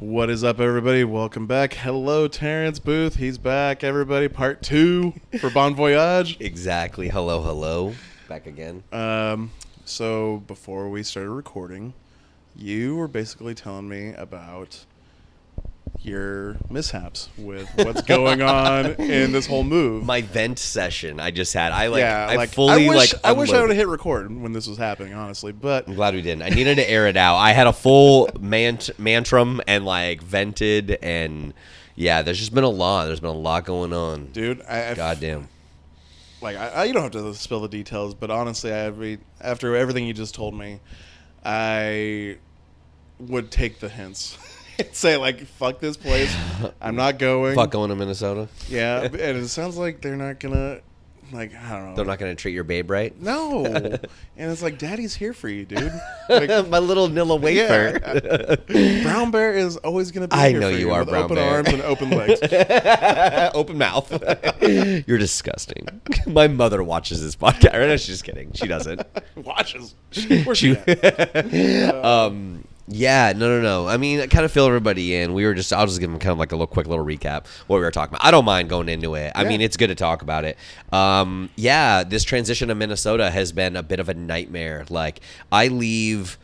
What is up, everybody? Welcome back. Hello, Terrance Booth. He's back, everybody. Part two for Bon Voyage. Exactly. Hello, hello. Back again. So before we started recording, you were basically telling me about your mishaps with what's going on in this whole move. My vent session I just had. I wish I would have hit record when this was happening, honestly, but I'm glad we didn't. I needed to air it out. I had a full mantrum and like vented, and yeah, there's just been a lot. There's been a lot going on, dude. Goddamn. Like you don't have to spill the details, but honestly, after everything you just told me, I would take the hints. Say like, fuck this place, I'm not going. Fuck going to Minnesota. Yeah, and it sounds like they're not gonna, like, I don't know. They're not gonna treat your babe right. No, and it's like, daddy's here for you, dude. Like, my little Nilla wafer. Yeah. Brown Bear is always gonna be. I here know for you are with Brown open Bear. Arms and open legs, open mouth. You're disgusting. My mother watches this podcast. No, she's just kidding. She doesn't. Watches. Where's she at? Yeah, no. I mean, I kind of fill everybody in. I'll just give them kind of like a quick little recap what we were talking about. I don't mind going into it. I mean, it's good to talk about it. Yeah, this transition to Minnesota has been a bit of a nightmare. Like, I leave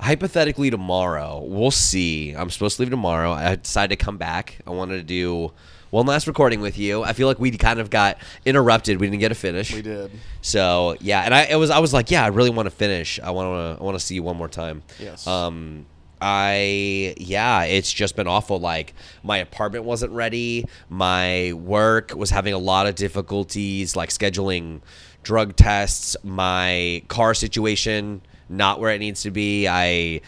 hypothetically tomorrow. We'll see. I'm supposed to leave tomorrow. I decided to come back. I wanted to do one last recording with you. I feel like we kind of got interrupted. We didn't get a finish. We did. So yeah, and I was like, yeah, I really want to finish. I want to see you one more time. Yes. It's just been awful. Like, my apartment wasn't ready. My work was having a lot of difficulties, like scheduling drug tests. My car situation, not where it needs to be. I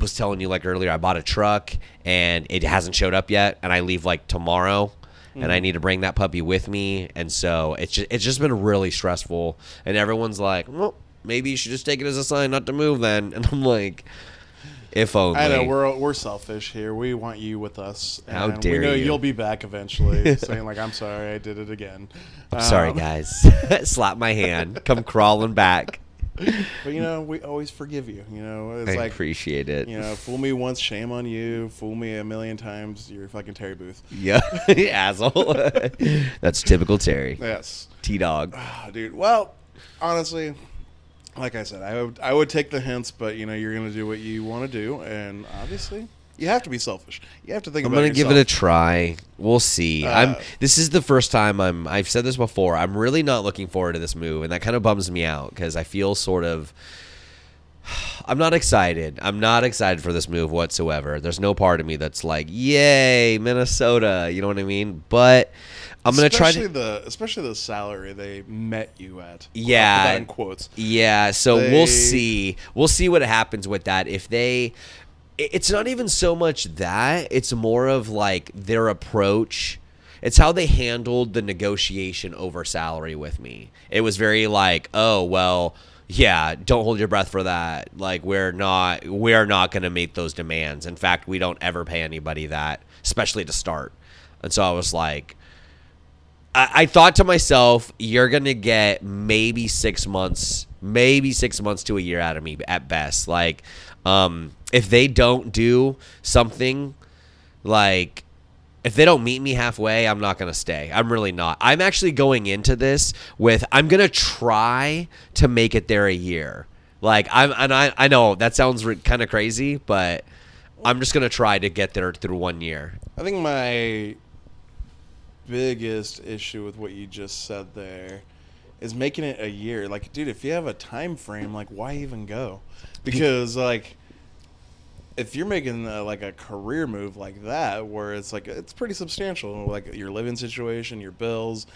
was telling you, like, earlier, I bought a truck and it hasn't showed up yet, and I leave like tomorrow, and I need to bring that puppy with me, and so it's just been really stressful. And everyone's like, well, maybe you should just take it as a sign not to move then, and I'm like, if only. I know we're selfish here. We want you with us. And how dare you? We know you'll be back eventually, saying like, I'm sorry, I did it again. I'm sorry, guys. Slap my hand. Come crawling back. But you know, we always forgive you. You know, it's I appreciate it. You know, fool me once, shame on you. Fool me a million times, you're fucking Terry Booth. Yeah, asshole. That's typical Terry. Yes. T-Dog. Oh, dude. Well, honestly, like I said, I would take the hints, but you know, you're gonna do what you want to do, and obviously, you have to be selfish. You have to think about it. I'm going to give it a try. We'll see. This is the first time I've said this before. I'm really not looking forward to this move, and that kind of bums me out because I feel sort of – I'm not excited. I'm not excited for this move whatsoever. There's no part of me that's like, yay, Minnesota. You know what I mean? But – I'm gonna especially the salary they met you at. Yeah, in quotes. Yeah, so we'll see. We'll see what happens with that. If they – it's not even so much that. It's more of like their approach. It's how they handled the negotiation over salary with me. It was very like, oh, well, yeah, don't hold your breath for that. Like, we're not going to make those demands. In fact, we don't ever pay anybody that, especially to start. And so I was like, I thought to myself, you're going to get maybe 6 months to a year out of me at best. Like, if they don't do something, like if they don't meet me halfway, I'm not going to stay. I'm really not. I'm actually going into this with, I'm going to try to make it there a year. Like, I know that sounds kind of crazy, but I'm just going to try to get there through 1 year. I think my biggest issue with what you just said there is making it a year. Like, dude, if you have a time frame, like, why even go? Because, like, if you're making like a career move like that, where it's like, it's pretty substantial, like your living situation, your bills,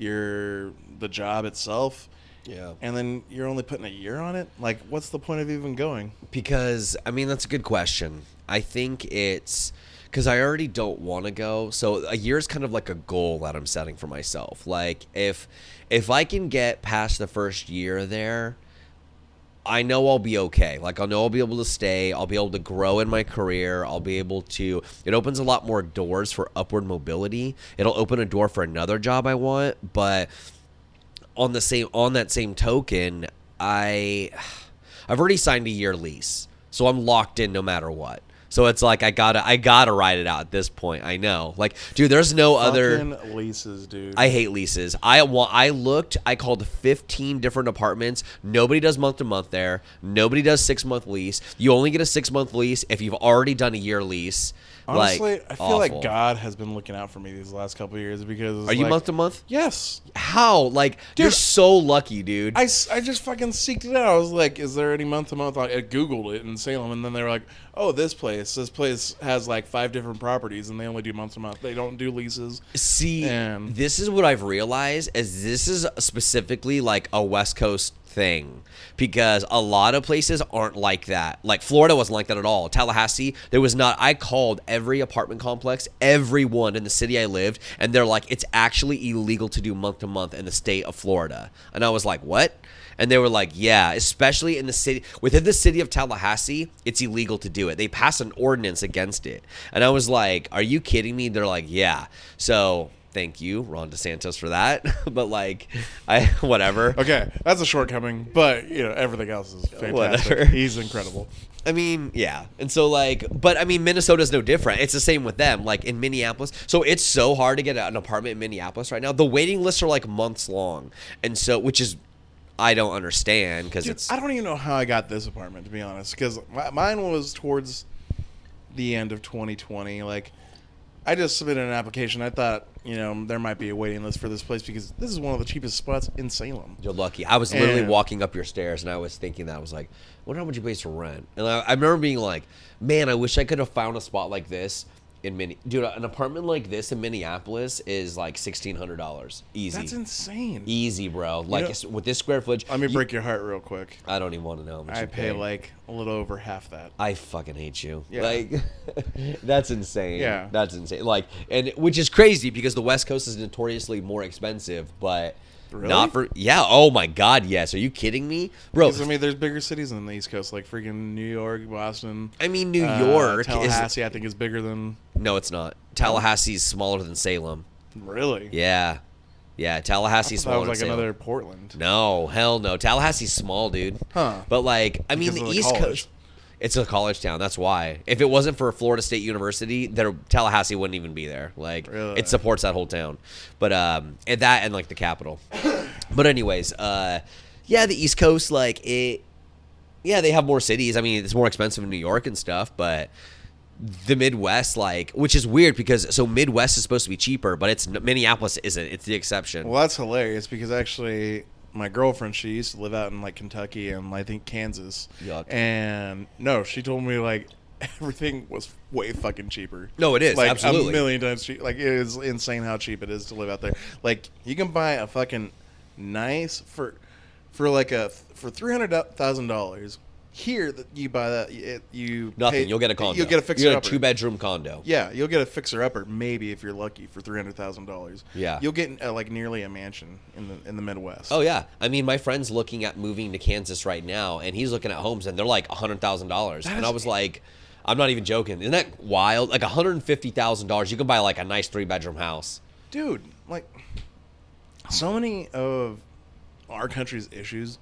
the job itself. Yeah. And then you're only putting a year on it. Like, what's the point of even going? Because, I mean, that's a good question. I think it's because I already don't want to go. So a year is kind of like a goal that I'm setting for myself. Like, if I can get past the first year there, I know I'll be okay. Like, I know I'll be able to stay. I'll be able to grow in my career. I'll be able to – it opens a lot more doors for upward mobility. It'll open a door for another job I want. But on that same token, I've already signed a year lease. So I'm locked in no matter what. So it's like I gotta ride it out at this point. I know, like, dude, there's no other leases, dude. I hate leases. I called 15 different apartments. Nobody does month to month there. Nobody does 6 month lease. You only get a 6 month lease if you've already done a year lease. Honestly, like, I feel awful. Like God has been looking out for me these last couple of years because it's you month to month? Yes. How? Like, dude, you're so lucky, dude. I just fucking seeked it out. I was like, is there any month to month? I Googled it in Salem, and then they were like, oh, this place has like 5 different properties, and they only do month to month. They don't do leases. See, this is what I've realized is this is specifically like a West Coast thing, because a lot of places aren't like that. Like Florida wasn't like that at all. Tallahassee, there was not. I called every apartment complex, everyone in the city I lived, and they're like, it's actually illegal to do month to month in the state of Florida. And I was like, what? And they were like, yeah, especially in the city, within the city of Tallahassee, it's illegal to do it. They passed an ordinance against it. And I was like, are you kidding me? They're like, yeah. So thank you, Ron DeSantis, for that. But like, whatever. Okay, that's a shortcoming, but you know, everything else is fantastic. Whatever. He's incredible. I mean, yeah. And so like, but I mean, Minnesota's no different. It's the same with them. Like in Minneapolis, so it's so hard to get an apartment in Minneapolis right now. The waiting lists are like months long, and so which is I don't understand because it's. I don't even know how I got this apartment, to be honest, because mine was towards the end of 2020, like. I just submitted an application. I thought, you know, there might be a waiting list for this place because this is one of the cheapest spots in Salem. You're lucky. I was literally walking up your stairs, and I was thinking that. I was like, I wonder how much you pay to rent. And I remember being like, man, I wish I could have found a spot like this in Minneapolis. Dude, an apartment like this in Minneapolis is like $1,600. Easy. That's insane. Easy, bro. Like, you know, with this square footage. Let me break your heart real quick. I don't even want to know how much I pay. I pay like a little over half that. I fucking hate you. Yeah. Like, that's insane. Yeah. That's insane. Like, and which is crazy because the West Coast is notoriously more expensive, but really? Not for. Yeah. Oh my God. Yes. Are you kidding me, bro? I mean, there's bigger cities on the East Coast, like freaking New York, Boston. I mean, New York. Tallahassee, I think, is bigger than. No, it's not. Tallahassee's smaller than Salem. Really? Yeah. Yeah, Tallahassee's small. That was like another Portland. No, hell no. Tallahassee's small, dude. Huh. But like, I mean, the East Coast. It's a college town. That's why. If it wasn't for Florida State University, Tallahassee wouldn't even be there. Like, really? It supports that whole town. But and that and like the capital. But anyways, yeah, the East Coast, like it. Yeah, they have more cities. I mean, it's more expensive in New York and stuff, but. The Midwest, like, which is weird because so Midwest is supposed to be cheaper, but it's Minneapolis isn't. It's the exception. Well, that's hilarious because actually my girlfriend, she used to live out in like Kentucky and I think Kansas. Yuck. And no, she told me like everything was way fucking cheaper. No, it is like absolutely a million times cheap. Like it is insane how cheap it is to live out there. Like you can buy a fucking nice for $300,000. Here that you buy that you'll get a condo. You'll get a fixer upper. 2-bedroom condo. Yeah, you'll get a fixer upper maybe if you're lucky for $300,000. Yeah, you'll get like nearly a mansion in the Midwest. Oh yeah, I mean my friend's looking at moving to Kansas right now, and he's looking at homes, and they're like $100,000. And I was like, I'm not even joking. Isn't that wild? Like $150,000, you can buy like a nice 3-bedroom house. Dude, like so many of our country's issues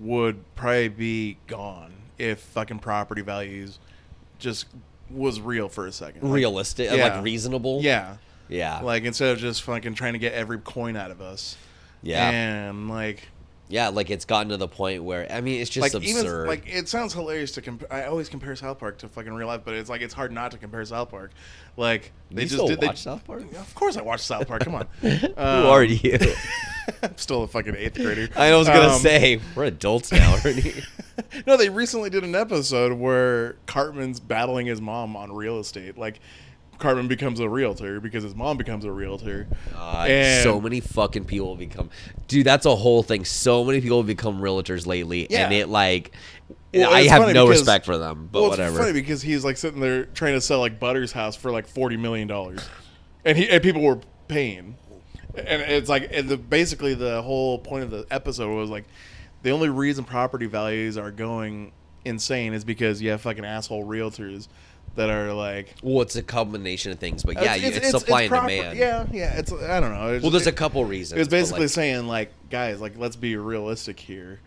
would probably be gone if fucking property values just was real for a second. Like, realistic, yeah. Like reasonable. Yeah. Yeah. Like instead of just fucking trying to get every coin out of us. Yeah. And like. Yeah, like it's gotten to the point where, I mean, it's just like absurd. Even, like it sounds hilarious to compare. I always compare South Park to fucking real life, but it's like it's hard not to compare South Park. Like they you just still watch South Park? Of course I watch South Park. Come on. Who are you? I'm still a fucking 8th grader. I was going to say, we're adults now, Ernie. No, they recently did an episode where Cartman's battling his mom on real estate. Like, Cartman becomes a realtor because his mom becomes a realtor. And so many fucking people become... Dude, that's a whole thing. So many people become realtors lately, yeah. And it, like... Well, I have no respect for them, but whatever. It's funny because he's, like, sitting there trying to sell, like, Butter's house for, like, $40 million. And people were paying... And it's like basically the whole point of the episode was like the only reason property values are going insane is because you have fucking asshole realtors that are like. Well, it's a combination of things, but yeah, it's supply and demand. Yeah, yeah. It's I don't know. It's, well, there's a couple reasons. It's basically like, saying like, guys, like let's be realistic here.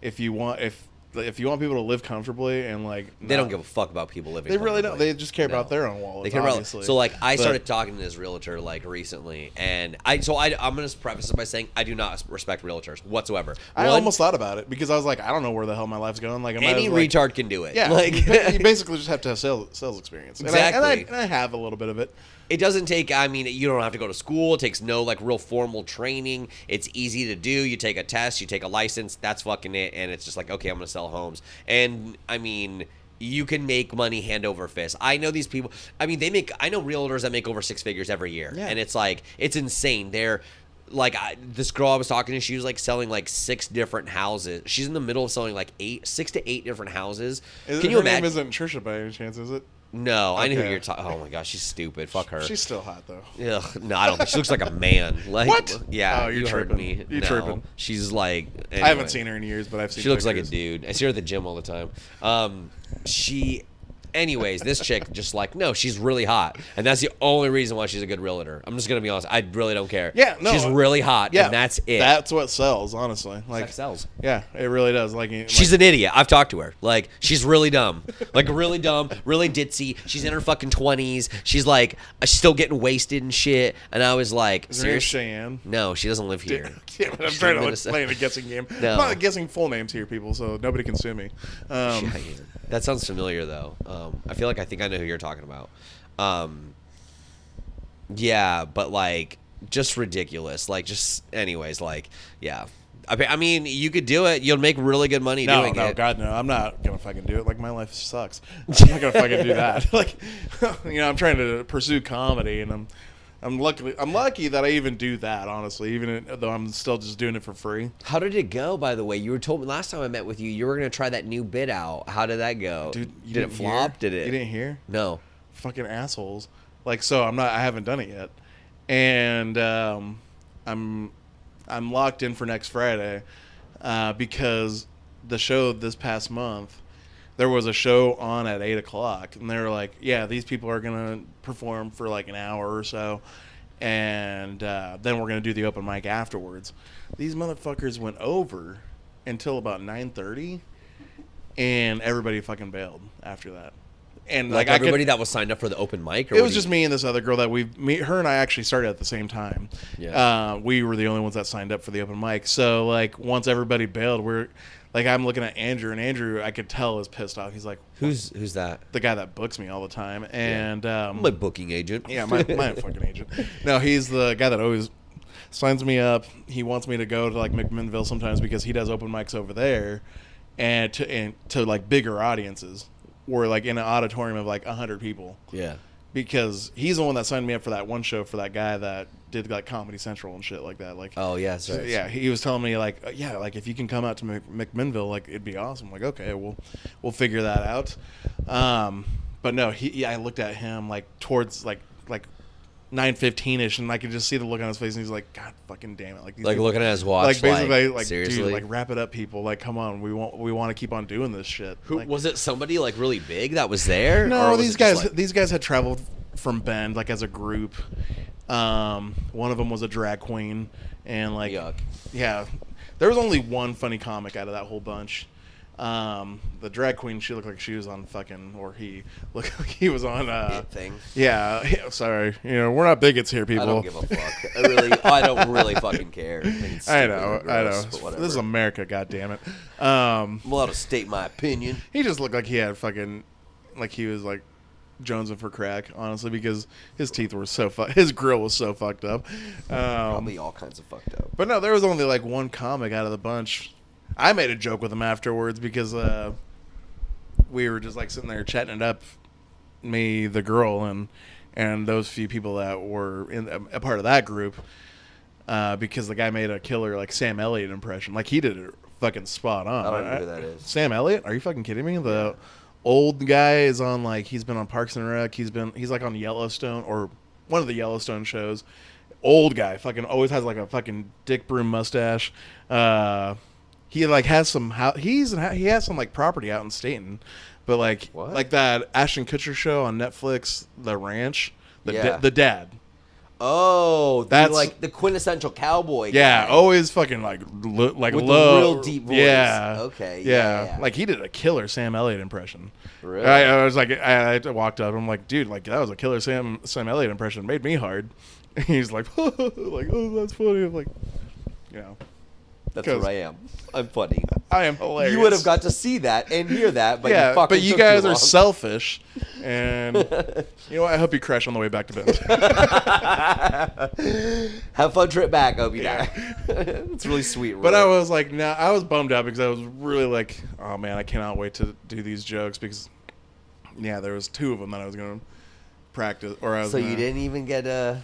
If you want, if if you want people to live comfortably and like they don't give a fuck about people living. They really don't. They just care about their own wallet. Obviously. So like I started talking to this realtor like recently, and I'm gonna preface it by saying I do not respect realtors whatsoever. I almost thought about it because I was like, I don't know where the hell my life's going. Like any retard can do it. Yeah, like you basically just have to have sales experience. Exactly. And I have a little bit of it. It doesn't take, I mean, you don't have to go to school. It takes no, like, real formal training. It's easy to do. You take a test. You take a license. That's fucking it. And it's just like, okay, I'm going to sell homes. And, I mean, you can make money hand over fist. I know these people. I mean, I know realtors that make over 6 figures every year. Yeah. And it's like, it's insane. They're, like, this girl I was talking to, she was, like, selling, like, 6 different houses. She's in the middle of selling, like, 6 to 8 different houses. Can you imagine? Her name isn't Trisha by any chance, is it? No, okay. I know who you're talking. Oh my gosh, she's stupid. Fuck her. She's still hot though. Ugh, no, I don't think she looks like a man. Like, what? Yeah, oh, you tripping. Heard me. You tripping? She's like. Anyway. I haven't seen her in years, but I've seen. She looks like a dude. I see her at the gym all the time. Anyways, this chick just like she's really hot, and that's the only reason why she's a good realtor. I'm just gonna be honest. I really don't care. Yeah, no, she's really hot. Yeah, and that's it. That's what sells, honestly. Like sex sells. Yeah, it really does. Like she's an idiot. I've talked to her. Like she's really dumb. Like really dumb. Really ditzy. She's in her fucking 20s. She's like still getting wasted and shit. And I was like, seriously? No, she doesn't live here. Damn it, I'm trying to play a guessing game. No. I'm not guessing full names here, people, so nobody can sue me. That sounds familiar though. I feel like I know who you're talking about. Yeah, but like just ridiculous. Like just anyways, like yeah. I mean, you could do it. You'll make really good money doing it. No, God, no. I'm not going to fucking do it. Like, my life sucks. I'm not going to fucking do that. Like, you know, I'm trying to pursue comedy, and I'm lucky that I even do that, honestly, even though I'm still just doing it for free. How did it go, by the way? You were told me last time I met with you, you were going to try that new bit out. How did that go? Dude, did it flop? Did it? You didn't hear? No. Fucking assholes. Like, so I haven't done it yet. And I'm locked in for next Friday because the show this past month, there was a show on at 8 o'clock, and they were like, yeah, these people are going to perform for like an hour or so, and then we're going to do the open mic afterwards. These motherfuckers went over until about 9:30, and everybody fucking bailed after that. And like everybody that was signed up for the open mic, or it was just me and this other girl that her and I actually started at the same time. Yeah, we were the only ones that signed up for the open mic. So like once everybody bailed, I'm looking at Andrew, and Andrew, I could tell, is pissed off. He's like, who's that? The guy that books me all the time, and my booking agent. Yeah, my fucking agent. No, he's the guy that always signs me up. He wants me to go to like McMinnville sometimes because he does open mics over there, and to like bigger audiences. Or like in an auditorium of like 100 people. Yeah. Because he's the one that signed me up for that one show for that guy that did like Comedy Central and shit like that. Like, oh yeah, that's right. Yeah, he was telling me like, yeah, like if you can come out to McMinnville, like it'd be awesome. Like, okay, we'll figure that out. But no, I looked at him like towards like 9:15ish, and I could just see the look on his face, and he's like, God fucking damn it! Like, these people, looking at his watch, like basically, like seriously, dude, like wrap it up, people! Like, come on, we want to keep on doing this shit. Who was it? Somebody like really big that was there? No, these guys had traveled from Bend like as a group. One of them was a drag queen, and like, yuck. Yeah, there was only one funny comic out of that whole bunch. The drag queen, she looked like she was on fucking, or he looked like he was on thing. Yeah, sorry, you know, we're not bigots here, people. I don't give a fuck. I don't really fucking care. I know. This is America, goddammit. I'm allowed to state my opinion. He just looked like he had fucking, like he was like jonesing for crack, honestly, because his teeth were so fucked. His grill was so fucked up. Probably all kinds of fucked up. But no, there was only like one comic out of the bunch. I made a joke with him afterwards because we were just like sitting there chatting it up, me, the girl, and those few people that were in a part of that group, because the guy made a killer like Sam Elliott impression. Like he did it fucking spot on. I don't know who that is. Sam Elliott? Are you fucking kidding me? The old guy is on like, he's been on Parks and Rec. He's like on Yellowstone or one of the Yellowstone shows. Old guy, fucking always has like a fucking dick broom mustache. He like has some he has some like property out in Staten, but like what? Like that Ashton Kutcher show on Netflix, The Ranch, the dad. Oh, that's like the quintessential cowboy. Yeah, guy. Always fucking like with low, the real deep voice. Yeah, okay, yeah. Like he did a killer Sam Elliott impression. Really? I was like, I walked up. I'm like, dude, like that was a killer Sam Elliott impression. It made me hard. He's like, like, oh, that's funny. I'm like, you know, that's what I am. I'm funny. I am hilarious. You would have got to see that and hear that, but yeah, you fucking but you guys are selfish, and you know what? I hope you crash on the way back to Bend. Have fun trip back. Hope you die. It's really sweet. Really. But I was like, no, I was bummed out because I was really like, oh man, I cannot wait to do these jokes because, yeah, there was two of them that I was going to practice, or I was. So you didn't even get a,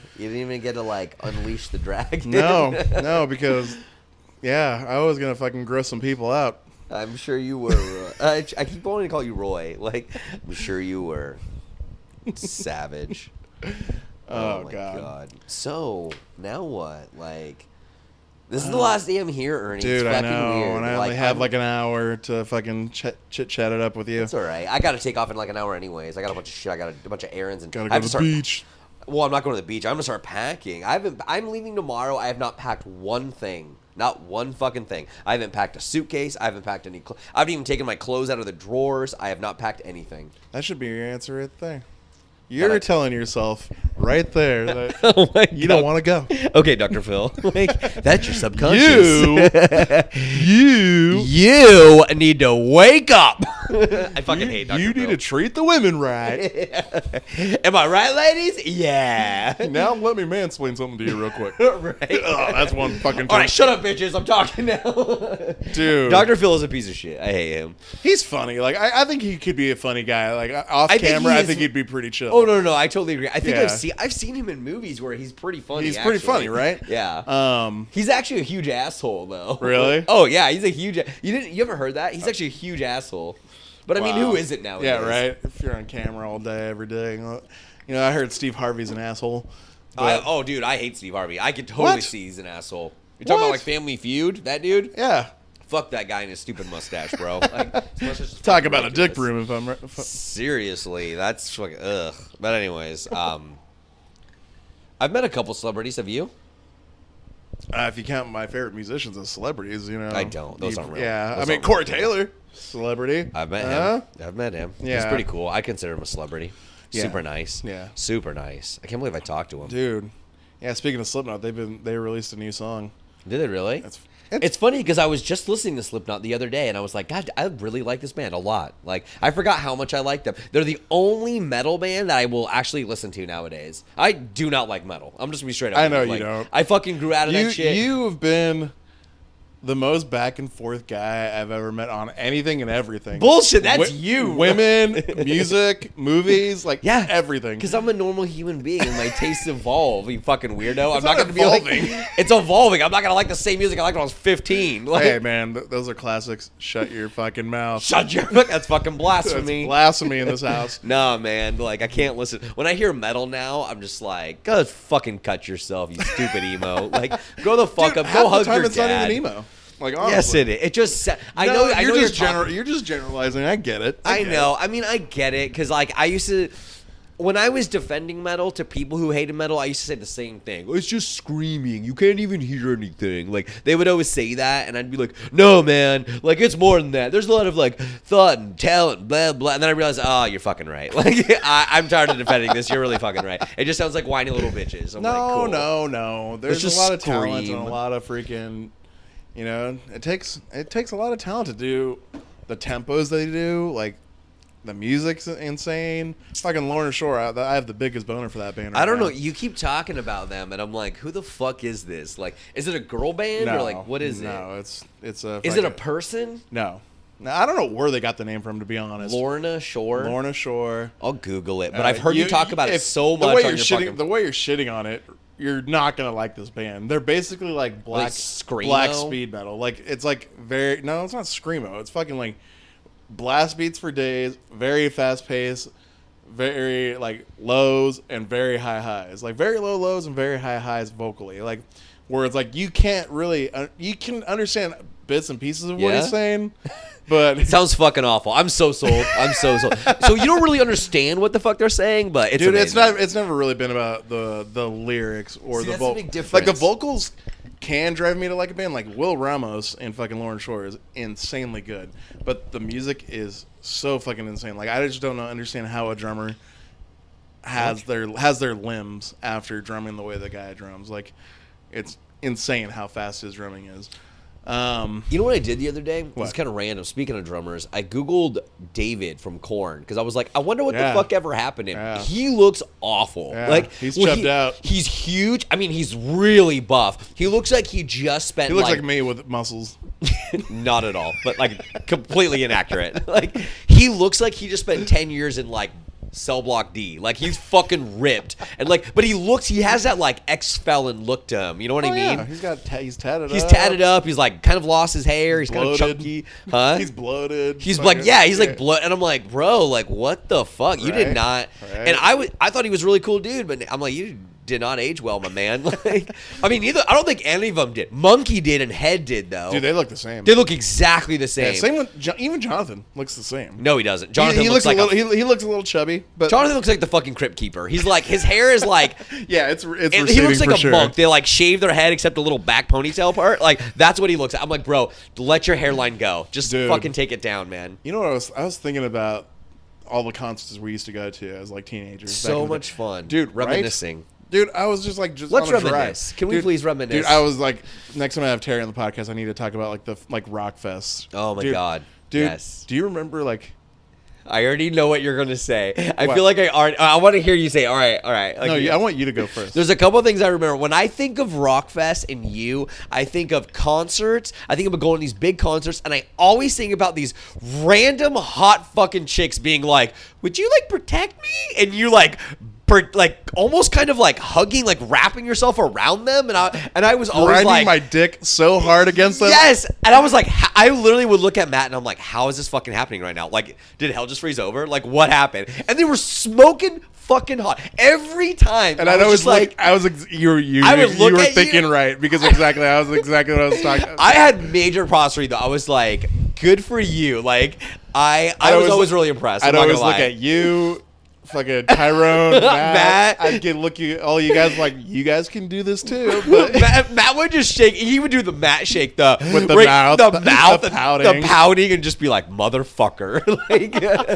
like unleash the dragon. No, because. Yeah, I was going to fucking gross some people out. I'm sure you were. I keep wanting to call you Roy. Like, I'm sure you were. Savage. Oh my God. So, now what? Like, this is the last day I'm here, Ernie. Dude, I know. Weird. And I only have like an hour to fucking chit-chat it up with you. It's all right. I got to take off in like an hour anyways. I got a bunch of shit. I got a bunch of errands. And gotta go to the beach. Well, I'm not going to the beach. I'm going to start packing. I'm leaving tomorrow. I have not packed one thing. Not one fucking thing. I haven't packed a suitcase. I haven't packed any clothes. I haven't even taken my clothes out of the drawers. I have not packed anything. That should be your answer right there. You're telling yourself right there that oh you don't want to go. Okay, Dr. Phil. Like, that's your subconscious. You need to wake up. I fucking hate Dr. Phil. You need to treat the women right. Am I right, ladies? Yeah. Now let me mansplain something to you real quick. Right? Oh, that's one fucking time. All right, shut up, bitches. I'm talking now. Dude. Dr. Phil is a piece of shit. I hate him. He's funny. Like, I think he could be a funny guy. Like, off camera, I think he'd be pretty chill. Oh, no, I totally agree. I think I've seen him in movies where he's pretty funny. He's pretty funny, right? Yeah. He's actually a huge asshole, though. Really? Oh, yeah. He's a huge... You ever heard that? He's actually a huge asshole. But, I mean, who isn't nowadays? Yeah, right? If you're on camera all day, every day. You know, I heard Steve Harvey's an asshole. Oh, dude, I hate Steve Harvey. I could totally see he's an asshole. You're talking about, like, Family Feud? That dude? Yeah. Fuck that guy and his stupid mustache, bro. Like, talk about ridiculous. A dick broom if I'm right. Seriously, that's fucking ugh. But anyways, I've met a couple celebrities. Have you? If you count my favorite musicians as celebrities, you know. I don't. Those aren't real. Yeah, I mean, Corey Taylor, celebrity. I've met him. I've met him. Yeah. He's pretty cool. I consider him a celebrity. Yeah. Super nice. Yeah. Super nice. I can't believe I talked to him. Dude. Yeah, speaking of Slipknot, they released a new song. Did they really? It's funny because I was just listening to Slipknot the other day and I was like, God, I really like this band a lot. Like, I forgot how much I like them. They're the only metal band that I will actually listen to nowadays. I do not like metal. I'm just going to be straight up. I know you don't. I fucking grew out of that shit. You have been the most back and forth guy I've ever met on anything and everything. Bullshit, that's you. Women, music, movies, like everything. Because I'm a normal human being and my tastes evolve, you fucking weirdo. I'm not going to be like... It's evolving. I'm not going to like the same music I liked when I was 15. Like, hey, man, those are classics. Shut your fucking mouth. Shut your... That's fucking blasphemy. That's blasphemy in this house. No, man. Like, I can't listen. When I hear metal now, I'm just like, go fucking cut yourself, you stupid emo. Like, go the fuck up. Go hug your dad. It's not even emo. Like, honestly. Yes, it is. It just you're just generalizing. I get it. I know. I mean, I get it because, like, I used to, when I was defending metal to people who hated metal, I used to say the same thing. It's just screaming. You can't even hear anything. Like, they would always say that, and I'd be like, no, man. Like, it's more than that. There's a lot of like thought and talent, blah blah. And then I realized, oh, you're fucking right. Like, I'm tired of defending this. You're really fucking right. It just sounds like whiny little bitches. I'm like, cool. No. There's just a lot of talent and a lot of freaking. You know, it takes a lot of talent to do the tempos they do. Like, the music's insane. Fucking Lorna Shore, I have the biggest boner for that band. Right, I don't know. You keep talking about them, and I'm like, who the fuck is this? Like, is it a girl band or like what is it? No, it's a. Is it a person? No. Now, I don't know where they got the name from, to be honest. Lorna Shore. Lorna Shore. I'll Google it, but I've heard you talk about it so much. The way you're shitting on it, you're not gonna like this band. They're basically like black speed metal. Like, it's like very it's not screamo. It's fucking like blast beats for days, very fast paced, very like lows and very high highs. Like, very low lows and very high highs vocally. Like, where it's like you can't really you can understand bits and pieces of what he's saying. But it sounds fucking awful. I'm so sold. I'm so sold. So you don't really understand what the fuck they're saying, but it's amazing. It's not. It's never really been about the lyrics or the vocals. Like the vocals can drive me to like a band. Like Will Ramos and fucking Lorna Shore is insanely good, but the music is so fucking insane. Like I just don't understand how a drummer has their limbs after drumming the way the guy drums. Like it's insane how fast his drumming is. You know what I did the other day? It was kind of random. Speaking of drummers, I Googled David from Korn because I was like, I wonder what the fuck ever happened to him. Yeah. He looks awful. Yeah. Like he's chubbed out. He's huge. I mean, he's really buff. He looks like he just spent. He looks like me with muscles. Not at all, but like completely inaccurate. Like he looks like he just spent 10 years in like Cell Block D. Like he's fucking ripped, and like, but he has that like ex-felon look to him. You know what I mean? Yeah. He's got he's tatted up. He's like kind of lost his hair. He's bloated. Kind of chunky. Huh? He's bloated. He's like he's like blood. And I'm like, bro, like what the fuck? You did not. Right. And I thought he was a really cool dude, but I'm like, you did not age well, my man. Like, I mean, I don't think any of them did. Monkey did and Head did though. Dude, they look the same. They look exactly the same. Yeah, same with even Jonathan looks the same. No, he doesn't. Jonathan he looks like he looks a little chubby. But Jonathan looks like the fucking Crypt Keeper. He's like his hair is like it's receding. He looks like a monk. They like shave their head except the little back ponytail part. Like that's what he looks like. I'm like, bro, let your hairline go. Just fucking take it down, man. You know what I was thinking about all the concerts we used to go to as like teenagers. So much fun, dude. Reminiscing. Right? Dude, I was just like, let's reminisce. Can we please reminisce? Dude, I was like, next time I have Terry on the podcast, I need to talk about like Rockfest. Oh my god, dude, yes. Do you remember like? I already know what you're gonna say. I feel like I want to hear you say. All right, all right. Like, no, I want you to go first. There's a couple of things I remember when I think of Rockfest and you. I think of concerts. I think of going to these big concerts, and I always think about these random hot fucking chicks being like, "Would you like protect me?" And you like. Almost kind of like hugging, like wrapping yourself around them, and I was always grinding my dick so hard against them. Yes, and I was like, I literally would look at Matt and I'm like, how is this fucking happening right now? Like, did hell just freeze over? Like, what happened? And they were smoking fucking hot every time. And I was like, you were thinking right because exactly that was exactly what I was talking. I had major prosperity though. I was like, good for you. Like, I was always really impressed. I'd always look at you. Fucking Tyrone, Matt. I can look you. All you guys like you guys can do this too. But Matt would just shake. He would do the Matt shake with the mouth, the pouting, and just be like motherfucker. Like,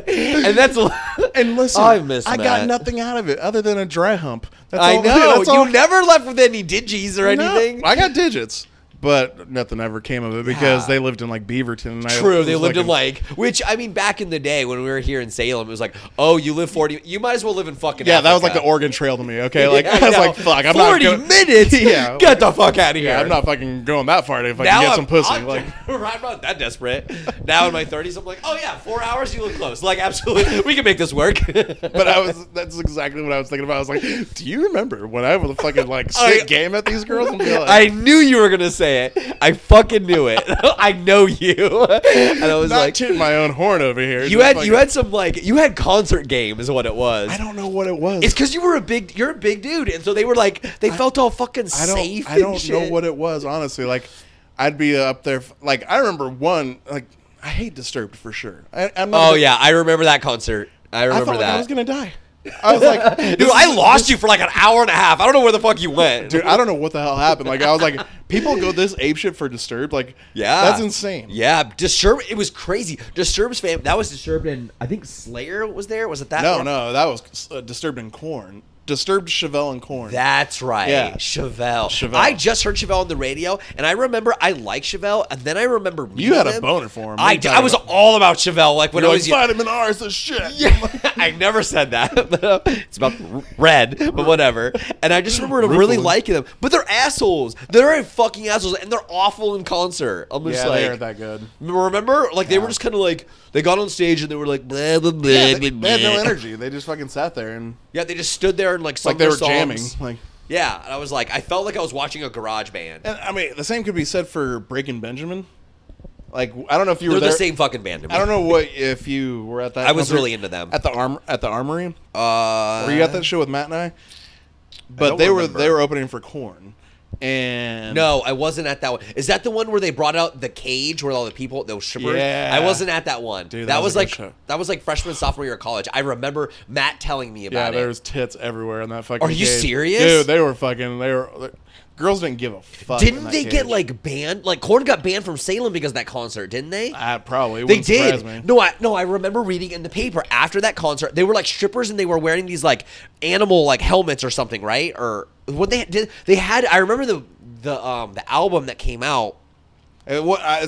and that's and listen. I got nothing out of it other than a dry hump. That's all I know. That's all. You never left with any digits or anything. I got digits. But nothing ever came of it because they lived in like Beaverton. And which I mean, back in the day when we were here in Salem, it was like, oh, you live 40, you might as well live in fucking Africa. That was like the Oregon Trail to me. Okay, like I was like, fuck, I'm 40 not 40 minutes. Yeah, get the fuck out of here. I'm not fucking going that far if I can get some pussy. I'm not that desperate. Now in my 30s, I'm like, oh yeah, 4 hours, you look close. Like absolutely, we can make this work. But that's exactly what I was thinking about. I was like, do you remember when I was fucking like sick game at these girls? And be like, I knew you were gonna say. It. I fucking knew it. I know you. And I was not like tooting my own horn over here. You had some like you had concert game is what it was. I don't know what it was. It's because you're a big dude, and so they were like I felt all fucking safe. I don't know what it was, honestly. Like I'd be up there like I remember one like I hate Disturbed for sure. I remember that concert. I remember I thought I was gonna die. I was like, dude, I lost you for like an hour and a half. I don't know where the fuck you went. Dude, I don't know what the hell happened. Like, I was like, people go this apeshit for Disturbed. Like, yeah. That's insane. Yeah. Disturbed, it was crazy. Disturbed's fam, that was Disturbed and I think Slayer was there. Was it that one? No, that was Disturbed and Korn. Disturbed, Chevelle, and Korn. That's right. Yeah. Chevelle. I just heard Chevelle on the radio, and I remember I like Chevelle, and then I remember you had a boner for him. I was all about Chevelle. Like when I was vitamin R is the shit. Yeah, I never said that. It's about red, but whatever. And I just remember really liking them, but they're assholes. They're fucking assholes, and they're awful in concert. I'm just like, they aren't that good. Remember, like they were just kind of like they got on stage and they were like blah blah blah. Yeah, they had no energy. They just fucking sat there and they just stood there. And like they were jamming. Like and I was like, I felt like I was watching a garage band. And I mean, the same could be said for Breaking Benjamin. Like I don't know if you were the same fucking band. I don't know if you were at that. I was really into them at the Armory. Were you at that show with Matt and I? But they were opening for Korn, And no, I wasn't at that one. Is that the one where they brought out the cage where all the people, those strippers? Yeah. I wasn't at that one. Dude, that was like freshman, sophomore year of college. I remember Matt telling me about it. Yeah, there was tits everywhere in that fucking cage. Are you serious? Dude, they were girls didn't give a fuck. Didn't they get like banned? Like Korn got banned from Salem because of that concert, didn't they? Probably. They did. Me. No, I remember reading in the paper after that concert, they were like strippers and they were wearing these like animal like helmets or something, right? Or what they did? They had. I remember the album that came out. I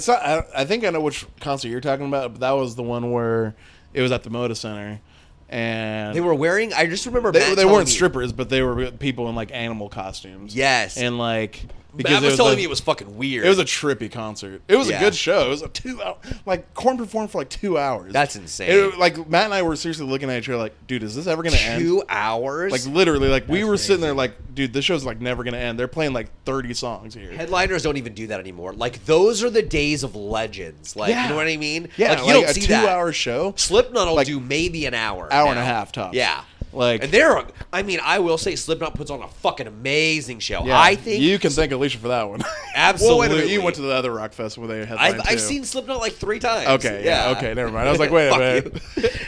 think I know which concert you're talking about, but that was the one where it was at the Moda Center. And they were wearing, I just remember they weren't strippers, but they were people in like animal costumes. Yes. And like, because Matt was telling me it was fucking weird. It was a trippy concert. It was a good show. It was a 2 hour, like Korn performed for like 2 hours. That's insane. Like Matt and I were seriously looking at each other like, dude, is this ever going to end? 2 hours? Like literally, like we were sitting there like, dude, this show's like never going to end. They're playing like 30 songs here. Headliners don't even do that anymore. Like those are the days of legends. Like, you know what I mean? Yeah. Like, you don't see that. A 2 hour show. Slipknot will do maybe an hour. Hour and a half tops. Yeah. Like, and I mean, I will say Slipknot puts on a fucking amazing show. Yeah, I think you can thank Alicia for that one. Absolutely. Well, wait a minute. You went to the other Rockfest where they had. I've seen Slipknot like 3 times. Okay. Yeah. Okay. Never mind. I was like, wait a minute.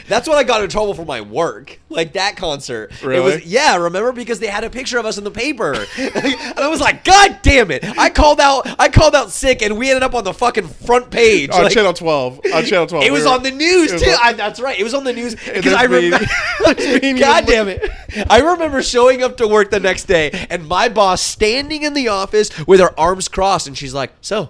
That's when I got in trouble for my work. Like that concert. Really? It was, yeah. Remember because they had a picture of us in the paper, and I was like, God damn it! I called out sick, and we ended up on the fucking front page on like, Channel 12. On Channel 12. It was on the news too. That's right. It was on the news because I remember. God damn it. I remember showing up to work the next day and my boss standing in the office with her arms crossed and she's like, so,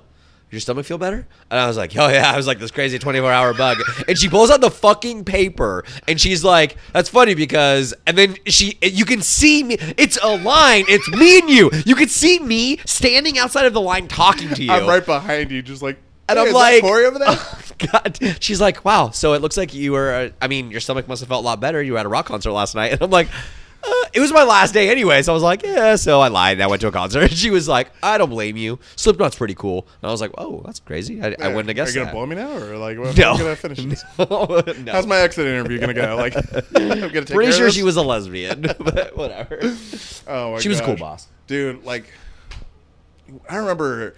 your stomach feel better? And I was like, oh yeah, I was like this crazy 24-hour bug. And she pulls out the fucking paper and she's like, that's funny because, and then you can see me, it's a line, it's me and you. You can see me standing outside of the line talking to you. I'm right behind you just like, and I'm like, Corey over there? Oh, God. She's like, wow. So it looks like you were, I mean, your stomach must have felt a lot better. You were at a rock concert last night. And I'm like, it was my last day anyway. So I was like, yeah. So I lied. And I went to a concert. She was like, I don't blame you. Slipknot's pretty cool. And I was like, oh, that's crazy. I wouldn't have guessed that. Are you going to blow me now? Or like, what, no. How can I finish this? No. How's my exit interview going to go? Like, I'm going to take pretty sure she was a lesbian, but whatever. Oh, my She was gosh. A cool boss. Dude, like, I remember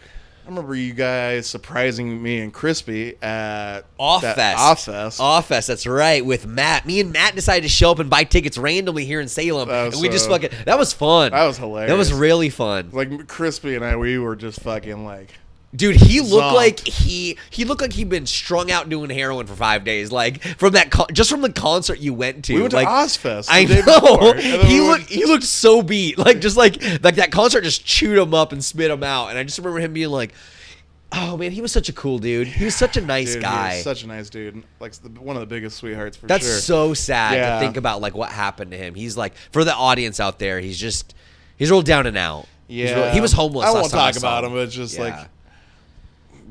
you guys surprising me and Crispy at Offfest. That's right, with Matt. Me and Matt decided to show up and buy tickets randomly here in Salem, and we just fucking. That was fun. That was hilarious. That was really fun. Like Crispy and I, we were just fucking like. Dude, he looked like he looked like he'd been strung out doing heroin for 5 days. Like from that, just from the concert you went to. We went like, to Ozfest. I know. He looked so beat. Like just like that concert just chewed him up and spit him out. And I just remember him being like, "Oh man, he was such a cool dude. He was such a nice guy. He was such a nice dude. Like one of the biggest sweethearts for sure." That's so sad to think about. Like what happened to him. He's like for the audience out there. He's real down and out. Yeah, he was homeless. I won't talk about him. But it's just like.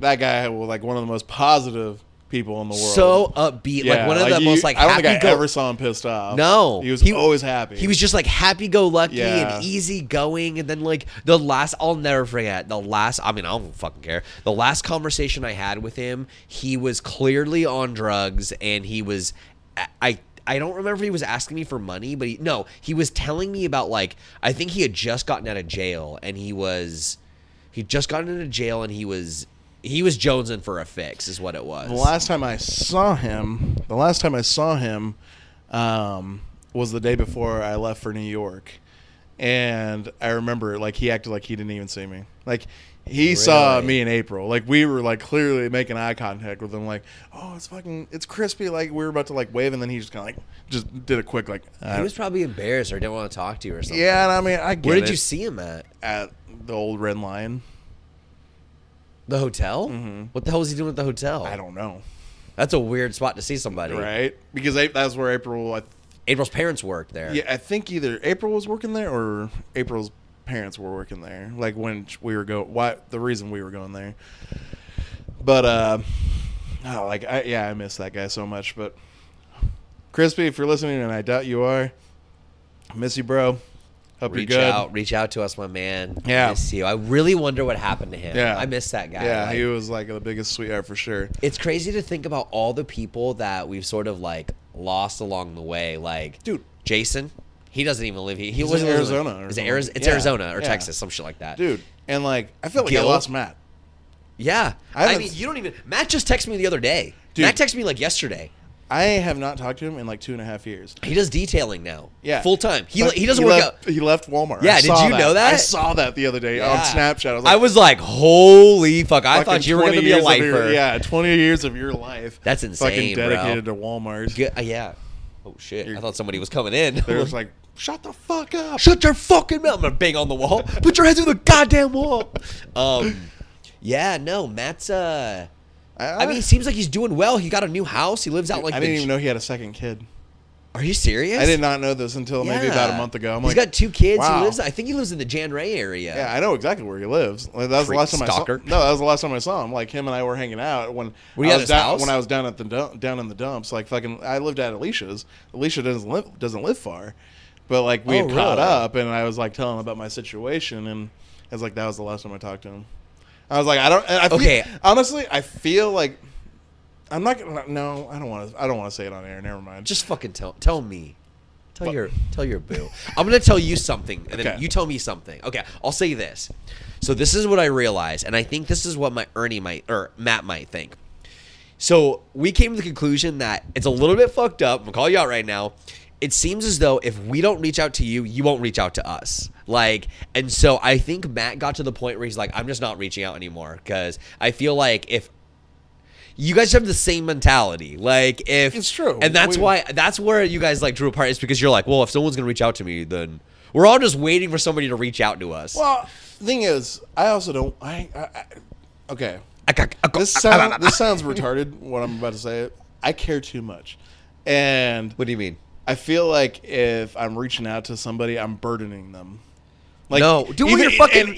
That guy was like one of the most positive people in the world. So upbeat, like one of the most like. I don't think I ever saw him pissed off. No, he was always happy. He was just like happy-go-lucky and easygoing. And then like I'll never forget the last. I mean, I don't fucking care. The last conversation I had with him, he was clearly on drugs, and he was. I don't remember if he was asking me for money, but he was telling me about like I think he had just gotten out of jail, and he was jonesing for a fix is what it was. The last time I saw him was the day before I left for New York. And I remember like he acted like he didn't even see me. Like he saw me in April. Like we were like clearly making eye contact with him like, "Oh, it's Crispy." Like we were about to like wave and then he just kind of like just did a quick like he was probably embarrassed or didn't want to talk to you or something. Yeah, and I mean, I get it. Where did you see him at? At the old Red Lion. The hotel? Mm-hmm. What the hell was he doing at the hotel? I don't know. That's a weird spot to see somebody. Right? Because that's where April's parents worked there. Yeah, I think either April was working there or April's parents were working there. Like when we were the reason we were going there. But I miss that guy so much. But Crispy, if you're listening, and I doubt you are, I miss you, bro. Hope you're good. Reach out to us, my man. Yeah. Miss you. I really wonder what happened to him. Yeah. I miss that guy. Yeah, like, he was like the biggest sweetheart for sure. It's crazy to think about all the people that we've sort of like lost along the way. Like, dude, Jason, he doesn't even live here. He was in Arizona. It's Arizona or Texas, some shit like that. Dude, And like, I feel like I lost Matt. Yeah. I mean, you don't even. Matt just texted me the other day. Dude, Matt texted me like yesterday. I have not talked to him in like 2.5 years. He does detailing now. Yeah. Full time. He doesn't work out. He left Walmart. Yeah. Did you know that? I saw that the other day on Snapchat. I was like, holy fuck. I thought you were going to be a lifer. 20 years of your life. That's insane. Fucking dedicated to Walmart. Yeah. Oh, shit. I thought somebody was coming in. They was like, shut the fuck up. Shut your fucking mouth. I'm going to bang on the wall. Put your head through the goddamn wall. Yeah. No, Matt's. I mean, it seems like he's doing well. He got a new house. He lives out like. I didn't even know he had a second kid. Are you serious? I did not know this until maybe about a month ago. I'm he's got 2 kids. Wow. He lives. I think he lives in the Jan Ray area. Yeah, I know exactly where he lives. Like, that was the last time I saw. No, that was the last time I saw him. Like him and I were hanging out when I was down at the down in the dumps. Like fucking, I lived at Alicia's. Alicia doesn't live far, but like we had caught up, and I was like telling him about my situation, and I was like, that was the last time I talked to him. I was like, honestly, I feel like I'm not gonna. No, I don't want to say it on air. Never mind. Just fucking tell me. Tell your boo. I'm gonna tell you something, and then you tell me something. Okay, I'll say this. So this is what I realized, and I think this is what my Matt might think. So we came to the conclusion that it's a little bit fucked up. I'm gonna call you out right now. It seems as though if we don't reach out to you, you won't reach out to us. Like, and so I think Matt got to the point where he's like, I'm just not reaching out anymore because I feel like if you guys have the same mentality, like if it's true, and that's why that's where you guys like drew apart is because you're like, well, if someone's gonna reach out to me, then we're all just waiting for somebody to reach out to us. Well, the thing is, I also don't. Okay. This sounds retarded. What I'm about to say, I care too much. And what do you mean? I feel like if I'm reaching out to somebody, I'm burdening them. Like, no, dude,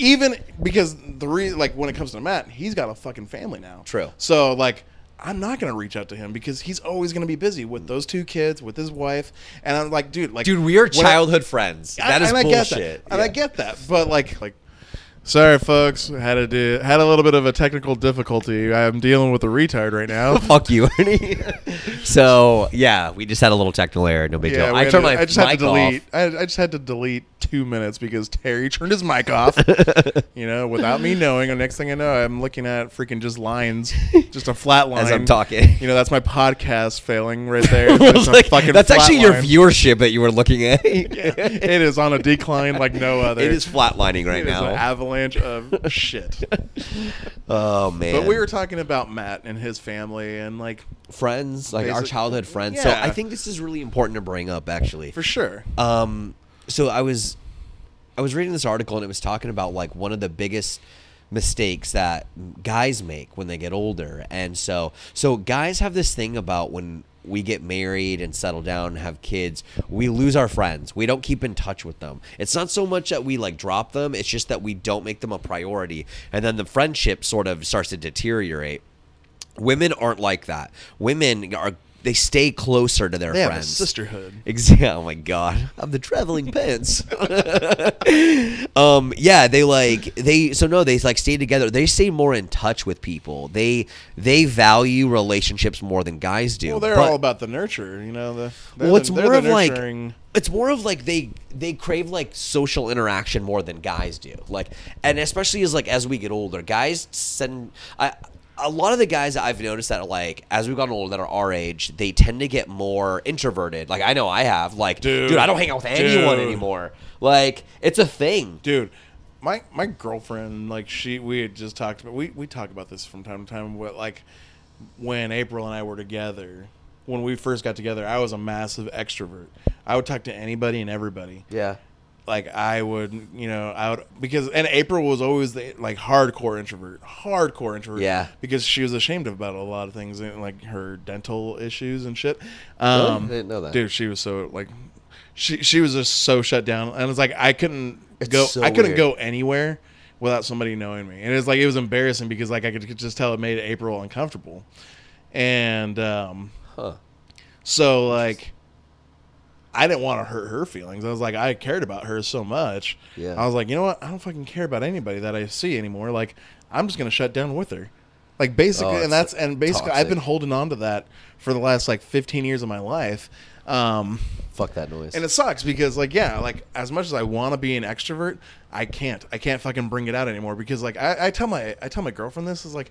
even, because the reason, like, when it comes to Matt, he's got a fucking family now. True. So, like, I'm not gonna reach out to him because he's always gonna be busy with those 2 kids, with his wife, and I'm like, dude, we are childhood friends. That is bullshit. And I get that, but like, sorry, folks. Had a little bit of a technical difficulty. I'm dealing with a retard right now. Fuck you, Ernie. So yeah, we just had a little technical error. No big deal. I just had to delete 2 minutes because Terry turned his mic off. You know, without me knowing. And next thing I know, I'm looking at freaking just lines, just a flat line as I'm talking. You know, that's my podcast failing right there. That's actually your viewership that you were looking at. Yeah, it is on a decline like no other. It is flatlining right now. It is an avalanche of shit. Oh man. But we were talking about Matt and his family and like friends, like our childhood friends. Yeah. So I think this is really important to bring up actually. For sure. So I was reading this article and it was talking about like one of the biggest mistakes that guys make when they get older. And so guys have this thing about when we get married and settle down and have kids, we lose our friends. We don't keep in touch with them. It's not so much that we like drop them. It's just that we don't make them a priority. And then the friendship sort of starts to deteriorate. Women aren't like that. Women are, they stay closer to their friends. Have a sisterhood. Exactly. Oh my God. I'm the traveling pants. Yeah, they like stay together. They stay more in touch with people. They value relationships more than guys do. Well, they're all about the nurture, you know, it's more of like they crave like social interaction more than guys do. Like, and especially as we get older, guys a lot of the guys that I've noticed that like as we've gotten older that are our age, they tend to get more introverted. Like I know I have. Like dude I don't hang out with anyone anymore. Like it's a thing. Dude, my girlfriend, like we had just talked about we talk about this from time to time, but like when April and I were together, when we first got together, I was a massive extrovert. I would talk to anybody and everybody. Yeah. Like I would because April was always the like hardcore introvert. Yeah, because she was ashamed about a lot of things and like her dental issues and shit. Really? I didn't know that. Dude, she was so like, she was just so shut down, and it's like I couldn't go anywhere without somebody knowing me, and it's like it was embarrassing because like I could just tell it made April uncomfortable, and so like. I didn't want to hurt her feelings. I was like, I cared about her so much. Yeah. I was like, you know what? I don't fucking care about anybody that I see anymore. Like, I'm just gonna shut down with her. Like basically, I've been holding on to that for the last like 15 years of my life. Fuck that noise. And it sucks because, like, yeah, like, as much as I want to be an extrovert, I can't. I can't fucking bring it out anymore because, like, I tell my girlfriend this is like,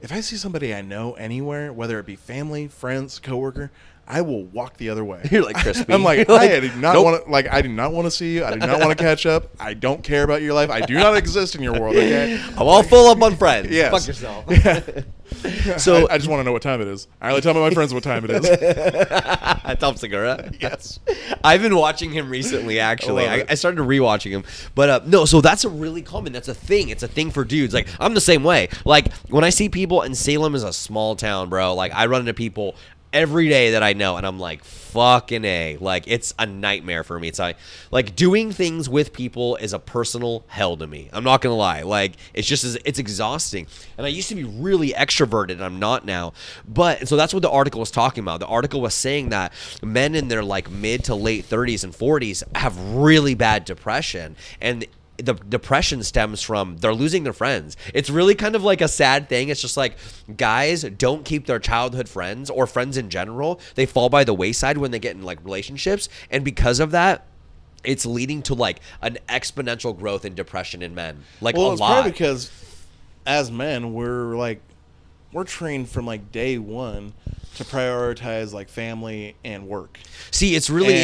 if I see somebody I know anywhere, whether it be family, friends, coworker, I will walk the other way. You're like Crispy. I'm like, I do not want to see you. I do not want to catch up. I don't care about your life. I do not exist in your world. Okay, I'm all full up on friends. Yes. Fuck yourself. Yeah. So I just want to know what time it is. I only tell my friends what time it is. Tom Segura. Yes. I've been watching him recently. Actually, I started rewatching him. But no, so that's a really common. That's a thing. It's a thing for dudes. Like I'm the same way. Like when I see people, and Salem is a small town, bro. Like I run into people every day that I know, and I'm like, fucking A. Like, it's a nightmare for me. It's like, doing things with people is a personal hell to me. I'm not going to lie. Like, it's exhausting. And I used to be really extroverted, and I'm not now. But, and so that's what the article was talking about. The article was saying that men in their, like, mid to late 30s and 40s have really bad depression. And the depression stems from they're losing their friends. It's really kind of like a sad thing. It's just like guys don't keep their childhood friends or friends in general. They fall by the wayside when they get in like relationships. And because of that, it's leading to like an exponential growth in depression in men. Like a lot. Well, it's probably because as men, we're trained from like day one to prioritize like family and work. See, it's really,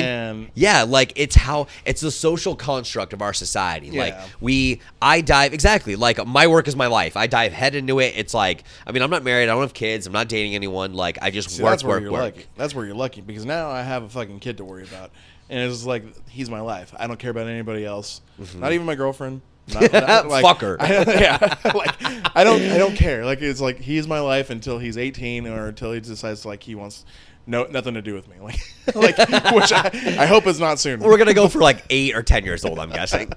yeah, like it's the social construct of our society. Yeah. Like I dive, exactly. Like my work is my life. I dive head into it. It's like, I mean, I'm not married. I don't have kids. I'm not dating anyone. Like I just work. Lucky. That's where you're lucky because now I have a fucking kid to worry about. And it's like, he's my life. I don't care about anybody else. Mm-hmm. Not even my girlfriend. Like, fucker. I don't care. Like it's like he's my life until he's 18 or until he decides like he wants nothing to do with me. Like which I hope is not soon. We're gonna go for like 8 or 10 years old, I'm guessing.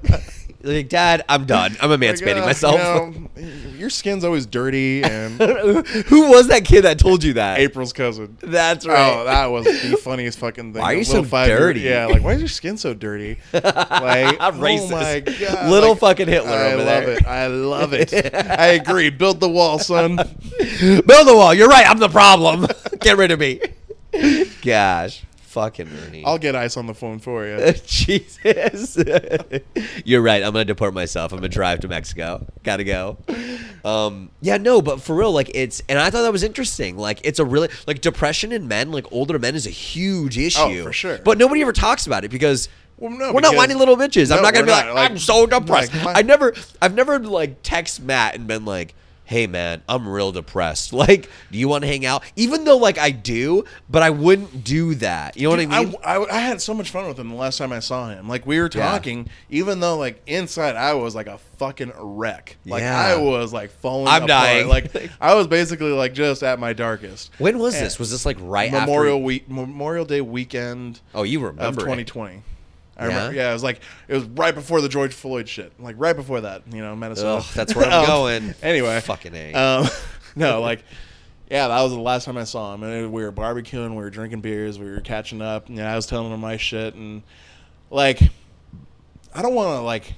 Like, Dad, I'm done. I'm emancipating myself. You know, your skin's always dirty. And who was that kid that told you that? April's cousin. That's right. Oh, that was the funniest fucking thing. Why are you so dirty? Yeah, like, why is your skin so dirty? Like, I'm racist. Oh my God. Little like, fucking Hitler over there. I love it. I love it. I agree. Build the wall, son. Build the wall. You're right. I'm the problem. Get rid of me. Gosh. Fucking Ernie. I'll get ice on the phone for you. Jesus. You're right. I'm going to deport myself. I'm going to drive to Mexico. Got to go. Yeah, no, but for real, like it's, and I thought that was interesting. Like it's a really, like depression in men, like older men is a huge issue. Oh, for sure. But nobody ever talks about it because well, no, we're not whiny little bitches. No, I'm not going to be like, I'm so depressed. Like, I've never like text Matt and been like, hey man, I'm real depressed. Like, do you want to hang out? Even though like I do, but I wouldn't do that. You know dude, what I mean? I had so much fun with him the last time I saw him. Like we were talking, even though like inside I was like a fucking wreck. Like I was like falling apart. Dying. Like I was basically like just at my darkest. When was this? Was this like right after Memorial Day weekend? Oh, you remember 2020. It. I remember, yeah, it was right before the George Floyd shit, like right before that, you know, Minnesota. Ugh, that's where I'm going. Anyway, fucking A. No, like, yeah, that was the last time I saw him, and we were barbecuing, we were drinking beers, we were catching up, and I was telling him my shit, and like, I don't want to like,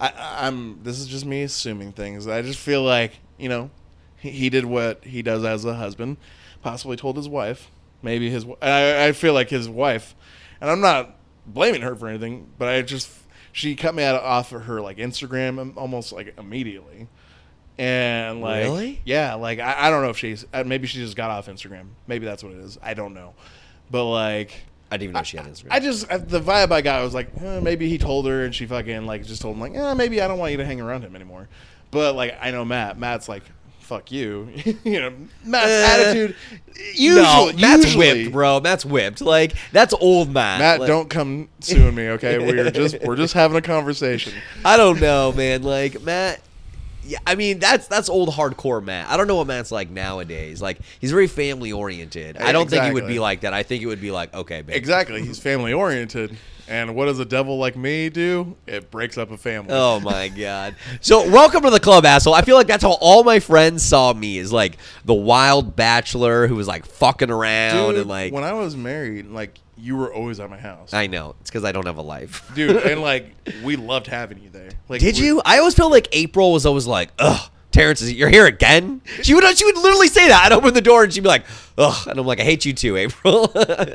I'm this is just me assuming things. I just feel like you know, he did what he does as a husband, possibly told his wife, maybe his. I feel like his wife, and I'm not blaming her for anything, but she cut me off of her like Instagram almost like immediately, and like really? Yeah, like I don't know if maybe she just got off Instagram, maybe that's what it is. I don't know, but like I didn't even know she had Instagram. The vibe I got was like maybe he told her and she fucking like just told him like maybe I don't want you to hang around him anymore. But like I know Matt's like, fuck you. You know, Matt's attitude. Matt's whipped, bro. Matt's whipped. Like that's old Matt. Matt, like, don't come suing me, okay? We're just having a conversation. I don't know, man. Like Matt, yeah, I mean that's old hardcore Matt. I don't know what Matt's like nowadays. Like he's very family oriented. I don't think he would be like that. I think it would be like, okay, babe. Exactly. He's family oriented. And what does a devil like me do? It breaks up a family. Oh, my God. So welcome to the club, asshole. I feel like that's how all my friends saw me, is like the wild bachelor who was like fucking around. Dude, and like when I was married, like you were always at my house. I know. It's because I don't have a life. Dude, and like we loved having you there. Like, did you? I always felt like April was always like, ugh. Terrance is, you're here again? She would literally say that. I'd open the door and she'd be like, ugh. And I'm like, I hate you too, April.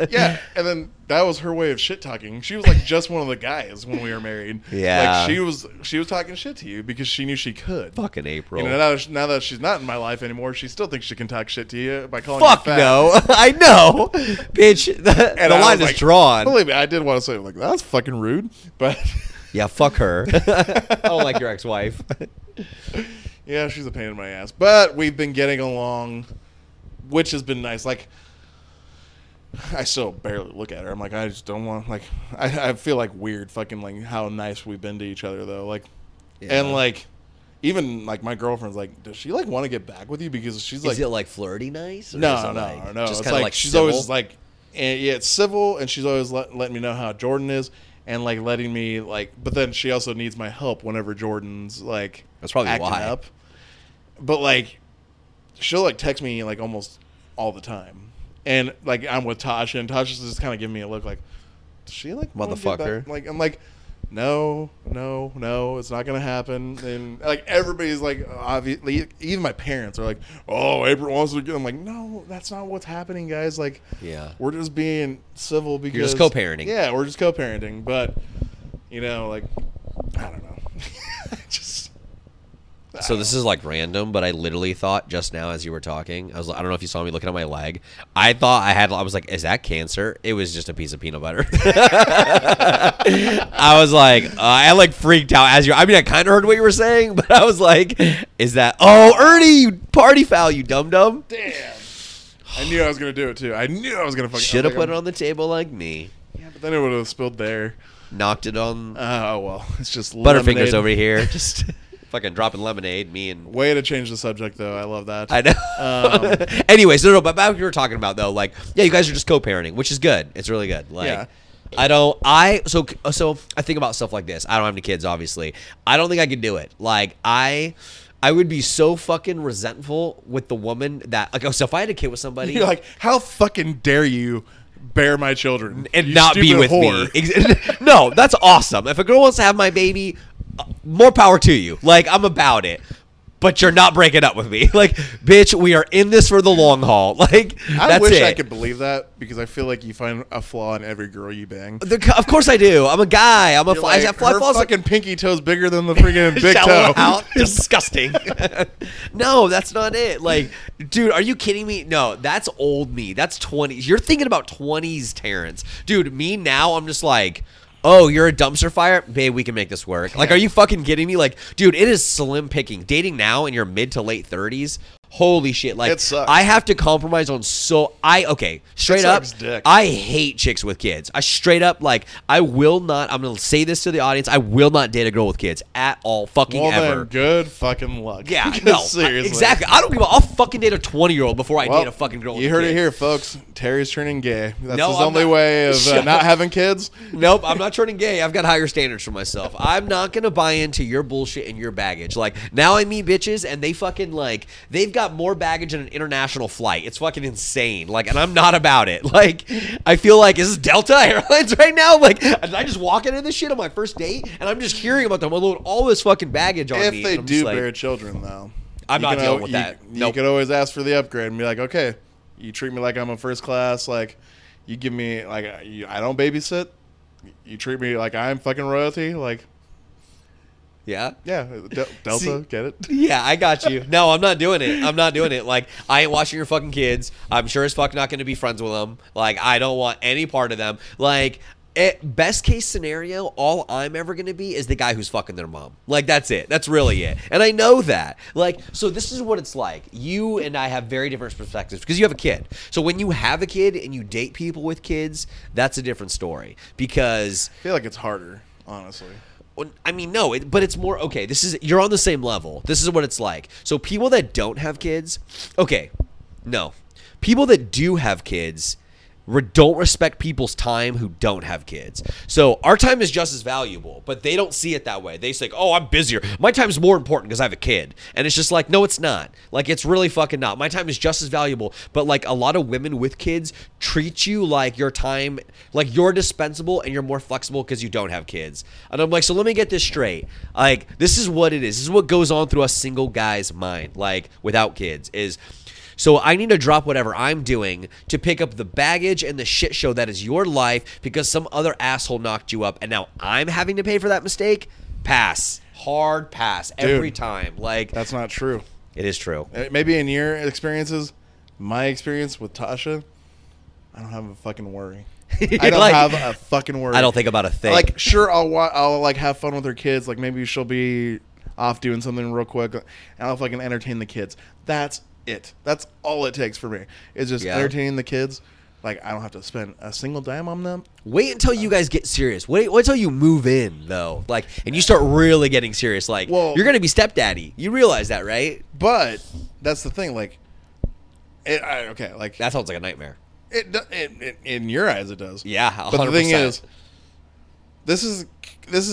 Yeah. And then that was her way of shit talking. She was like just one of the guys when we were married. Yeah. Like she was talking shit to you because she knew she could. Fucking April. You know, now that she's not in my life anymore, she still thinks she can talk shit to you by calling you fat. Fuck no. I know. Bitch. The line is like, drawn. Believe me, I did want to say, like, that's fucking rude. But yeah, fuck her. I don't like your ex-wife. Yeah, she's a pain in my ass. But we've been getting along, which has been nice. Like, I still barely look at her. I'm like, I just don't want, like, I feel like weird fucking, like, how nice we've been to each other, though. Like, yeah. And, like, even, like, my girlfriend's like, does she, like, want to get back with you? Because she's like. Is it, like, flirty nice? Or no. Just it's like she's civil? Always, like, and, yeah, it's civil, and she's always letting me know how Jordan is. And, like, letting me, like, but then she also needs my help whenever Jordan's, like, that's probably acting why. Up. But, like, she'll, like, text me, like, almost all the time. And, like, I'm with Tasha, and Tasha's just kind of giving me a look like, does she, like, motherfucker. Like, I'm like, no, it's not going to happen. And, like, everybody's, like, obviously, even my parents are like, oh, April wants to get. I'm like, no, that's not what's happening, guys. Like, yeah, we're just being civil because. You're just co-parenting. Yeah, we're just co-parenting. But, you know, like, I don't know. Just. So this is like random, but I literally thought just now as you were talking, I was like, I don't know if you saw me looking at my leg. I thought I was like, is that cancer? It was just a piece of peanut butter. I was like, I like freaked out as you. I mean, I kind of heard what you were saying, but I was like, is that? Oh, Ernie, you party foul, you dum dum. Damn. I knew I was gonna do it too. I knew I was gonna fucking. Should have put it on the table like me. Yeah, but then it would have spilled there. Knocked it on. Oh well, it's just Butterfingers lemonade. Over here. Just. Fucking dropping lemonade, me and... Way to change the subject, though. I love that. I know. Anyways, no, but back what you were talking about, though, like, yeah, you guys are just co-parenting, which is good. It's really good. Like, yeah. So I think about stuff like this. I don't have any kids, obviously. I don't think I could do it. Like, I would be so fucking resentful with the woman that... Like, so if I had a kid with somebody... You're like, how fucking dare you... bear my children and not be with whore. Me. No, that's awesome. If a girl wants to have my baby, more power to you. Like, I'm about it. But you're not breaking up with me. Like, bitch, we are in this for the long haul. Like, I wish I could believe that because I feel like you find a flaw in every girl you bang. Of course I do. I'm a guy. I'm a fly. Like, her fucking pinky toe's bigger than the freaking big toe. Out. Disgusting. No, that's not it. Like, dude, are you kidding me? No, that's old me. That's 20s. You're thinking about 20s, Terrance. Dude, me now, I'm just like... Oh, you're a dumpster fire? Babe, we can make this work. Like, are you fucking kidding me? Like, dude, it is slim picking. Dating now in your mid to late 30s, holy shit. Like, it sucks. I have to compromise on so – okay, straight up, dick. I hate chicks with kids. I straight up, like, I will not – I'm going to say this to the audience. I will not date a girl with kids at all fucking ever. Well, then, good fucking luck. Yeah, no. Seriously. Exactly. I don't give a – I'll fucking date a 20-year-old before I date a fucking girl with kids. You heard it here, folks. Terry's turning gay. That's his only way of not having kids. Nope, I'm not turning gay. I've got higher standards for myself. I'm not going to buy into your bullshit and your baggage. Like, now I meet bitches, and they fucking, like, they've got more baggage in an international flight. It's fucking insane. Like, and I'm not about it. Like, I feel like, is this Delta Airlines right now? Like, did I just walk into this shit on my first date? And I'm just hearing about them. I load all this fucking baggage on me. If they do bear children, though. I'm not dealing with that. You could always ask for the upgrade and be like, okay, you treat me like I'm a first class. Like, you give me, like, I don't babysit. You treat me like I'm fucking royalty. Like. Yeah. Yeah. Delta, see, get it? Yeah, I got you. No, I'm not doing it. I'm not doing it. Like, I ain't watching your fucking kids. I'm sure as fuck not going to be friends with them. Like, I don't want any part of them. Like, best case scenario, all I'm ever going to be is the guy who's fucking their mom. Like, that's it. That's really it. And I know that. Like, so this is what it's like. You and I have very different perspectives because you have a kid. So when you have a kid and you date people with kids, that's a different story because... I feel like it's harder, honestly. I mean, no, but it's more, okay, this is, you're on the same level. This is what it's like. So people that don't have kids, okay, no. People that do have kids, don't respect people's time who don't have kids. So our time is just as valuable, but they don't see it that way. They say, oh, I'm busier. My time's more important because I have a kid. And it's just like, no, it's not. Like, it's really fucking not. My time is just as valuable. But like, a lot of women with kids treat you like your time, like you're dispensable and you're more flexible because you don't have kids. And I'm like, so let me get this straight. Like, this is what it is. This is what goes on through a single guy's mind, like without kids, is, so I need to drop whatever I'm doing to pick up the baggage and the shit show that is your life because some other asshole knocked you up and now I'm having to pay for that mistake? Pass. Hard pass. Dude, every time. Like, that's not true. It is true. Maybe in your experiences, my experience with Tasha, I don't have a fucking worry. I don't like, have a fucking worry. I don't think about a thing. Like, sure, I'll like have fun with her kids. Like, maybe she'll be off doing something real quick and I'll fucking entertain the kids. That's it. That's all it takes for me. It's just entertaining the kids. Like, I don't have to spend a single dime on them. Wait until you guys get serious. Wait until you move in, though. Like, and you start really getting serious. Like, well, you're going to be stepdaddy. You realize that, right? But that's the thing. Like, that sounds like a nightmare. It in your eyes, it does. Yeah, 100%. But the thing is, this is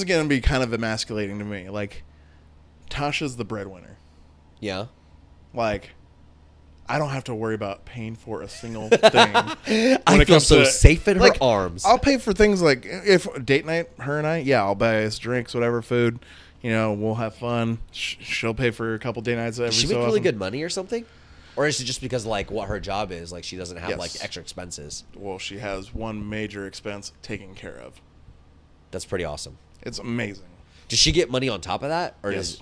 going to be kind of emasculating to me. Like, Tasha's the breadwinner. Yeah. Like, I don't have to worry about paying for a single thing. I feel so safe in her arms. I'll pay for things like if date night, her and I, I'll buy us drinks, whatever, food. You know, we'll have fun. She'll pay for a couple date nights every so often. Does she make really good money or something? Or is it just because like what her job is? Like she doesn't have like extra expenses. Well, she has one major expense taken care of. That's pretty awesome. It's amazing. Does she get money on top of that? Or yes.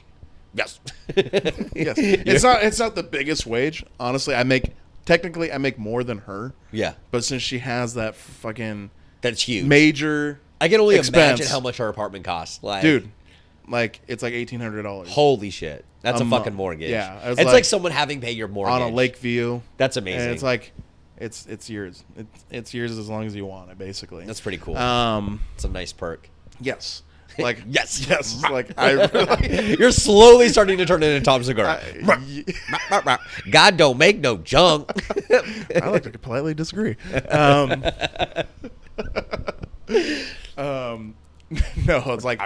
Yes. It's not the biggest wage. Honestly, I make more than her. Yeah. But since she has that fucking that's huge major, I can only imagine how much her apartment costs. Like, dude, like it's like $1,800. Holy shit, that's a fucking mortgage. Yeah, it's like someone having to pay your mortgage on a lake view. That's amazing. And it's like, it's yours. It's yours as long as you want it. Basically, that's pretty cool. It's a nice perk. Yes. Like yes, like you're slowly starting to turn into Tom Segura. God don't make no junk. I like to politely disagree. No, it's like,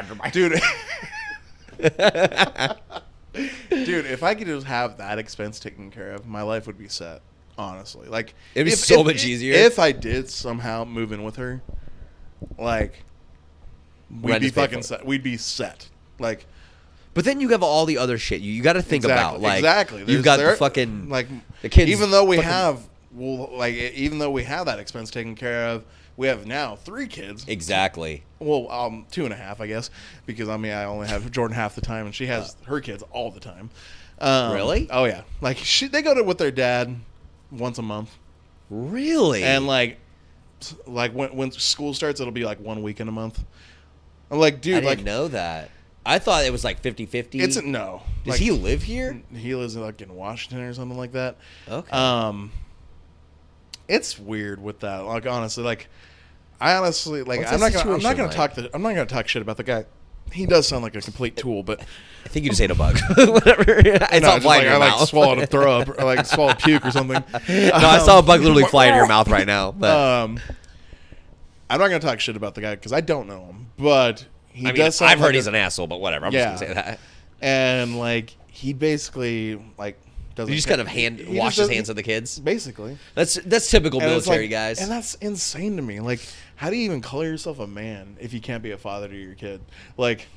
dude, if I could just have that expense taken care of, my life would be set. Honestly, like it'd be so much easier if I did somehow move in with her, like. We'd be fucking set. We'd be set. Like, but then you have all the other shit you got to think about. Like, exactly, you got the fucking like the kids. Even though we have, even though we have that expense taken care of, we have now 3 kids. Exactly. Well, 2.5, I guess, because I mean I only have Jordan half the time, and she has her kids all the time. Really? Oh yeah. Like they go to with their dad once a month. Really? And like when school starts, it'll be like one weekend a month. I'm like, dude, I didn't know that. I thought it was like 50-50. It's no. Does he live here? He lives like in Washington or something like that. Okay. It's weird with that. Like honestly, like I'm not gonna talk shit about the guy. He does sound like a complete tool, but I think you just ate a bug. Whatever. I swallowed a throw up, or like swallowed puke or something. No, I saw a bug literally fly in your mouth right now. But. I'm not going to talk shit about the guy because I don't know him, but I've heard he's an asshole, but whatever. I'm just going to say that. And, like, he basically, like, doesn't... You just kind of wash his hands of the kids? Basically. That's typical military, like, guys. And that's insane to me. Like, how do you even call yourself a man if you can't be a father to your kid? Like...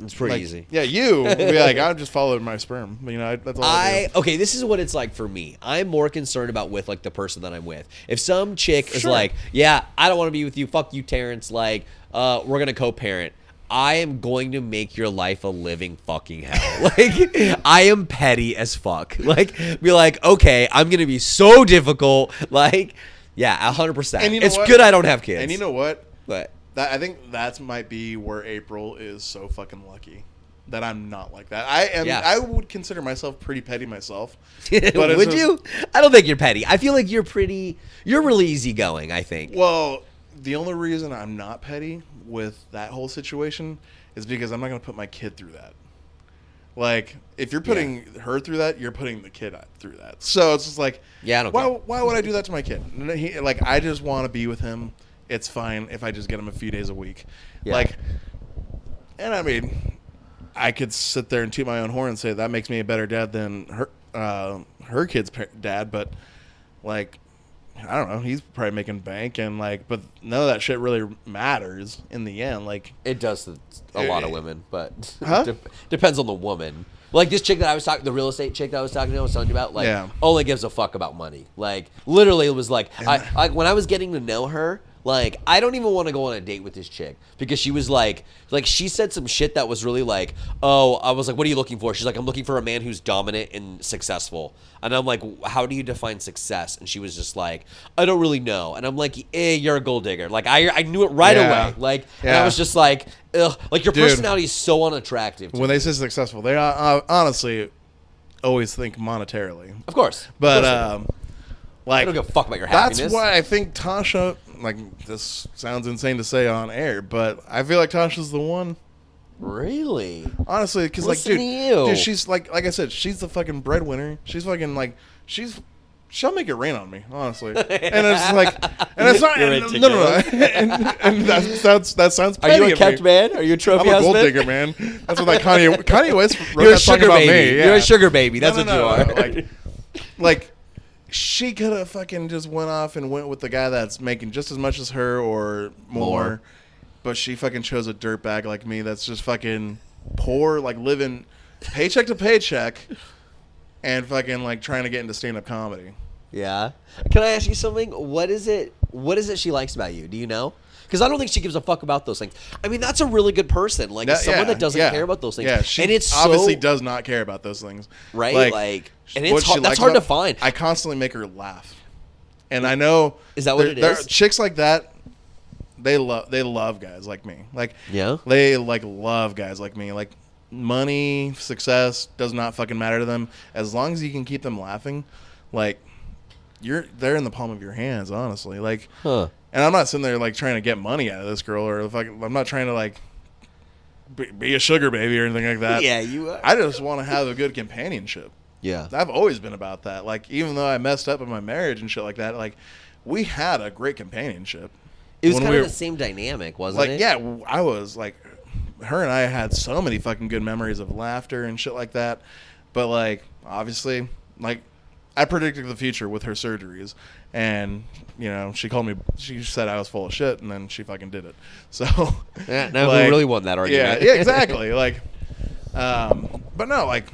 It's pretty easy. Yeah, you would be like, I'm just following my sperm. You know, that's all I do. Okay, this is what it's like for me. I'm more concerned about with, like, the person that I'm with. If some chick is like, yeah, I don't want to be with you. Fuck you, Terrance. Like, we're going to co-parent. I am going to make your life a living fucking hell. Like, I am petty as fuck. Like, be like, okay, I'm going to be so difficult. Like, yeah, 100%. And you know what? Good I don't have kids. And you know what? But... I think that might be where April is so fucking lucky that I'm not like that. I am. Yeah. I would consider myself pretty petty myself. But would you? I don't think you're petty. I feel like you're really easygoing, I think. Well, the only reason I'm not petty with that whole situation is because I'm not going to put my kid through that. Like, if you're putting her through that, you're putting the kid through that. So it's just like, I don't why would I do that to my kid? He, like, I just want to be with him. It's fine if I just get him a few days a week. Yeah. Like, and I mean, I could sit there and toot my own horn and say that makes me a better dad than her kid's dad, but like, I don't know. He's probably making bank and like, but none of that shit really matters in the end. Like, it does to a lot of women, but depends on the woman. Like this chick that I was talking, the real estate chick that I was talking to, I was telling you about, like, only gives a fuck about money. Like, literally, it was like, I when I was getting to know her, like, I don't even want to go on a date with this chick because she was like she said some shit that was really like, oh, I was like, what are you looking for? She's like, I'm looking for a man who's dominant and successful. And I'm like, how do you define success? And she was just like, I don't really know. And I'm like, you're a gold digger. Like, I knew it right away. Like, and I was just like, ugh, like your personality is so unattractive. When they say successful, they honestly always think monetarily. Of course. But, like, I don't give a fuck about your happiness. That's why I think Tasha, like, this sounds insane to say on air, but I feel like Tasha's the one. Really? Honestly, because, like, dude, she's, like I said, she's the fucking breadwinner. She's fucking, like, she'll make it rain on me, honestly. And it's like, and it's not, no. And that sounds petty. Are you a kept man? Are you a trophy husband? I'm a gold digger, man. That's what, like, Kanye West wrote that song about me. Yeah. You're a sugar baby. That's what you are. Like she could have fucking just went off and went with the guy that's making just as much as her or more. But she fucking chose a dirtbag like me that's just fucking poor, like living paycheck to paycheck and fucking like trying to get into stand-up comedy. Yeah. Can I ask you something? What is it she likes about you? Do you know? Because I don't think she gives a fuck about those things. I mean, that's a really good person. Like, someone that doesn't care about those things. Yeah, she obviously does not care about those things. Right? Like and it's that's hard to find. I constantly make her laugh. And I know... Is that what it is? Chicks like that, they love guys like me. Like, yeah? They, like, love guys like me. Like, money, success does not fucking matter to them. As long as you can keep them laughing, like, they're in the palm of your hands, honestly. Like... Huh. And I'm not sitting there, like, trying to get money out of this girl or if I'm not trying to, like, be a sugar baby or anything like that. Yeah, you are. I just want to have a good companionship. Yeah. I've always been about that. Like, even though I messed up in my marriage and shit like that, like, we had a great companionship. It was kind of the same dynamic, wasn't it? Like, yeah, I was, like, her and I had so many fucking good memories of laughter and shit like that. But, like, obviously, like, I predicted the future with her surgeries. And, you know, she called me, she said I was full of shit, and then she fucking did it. So, yeah, no, like, we really won that argument. Yeah, exactly. Like, but no, like,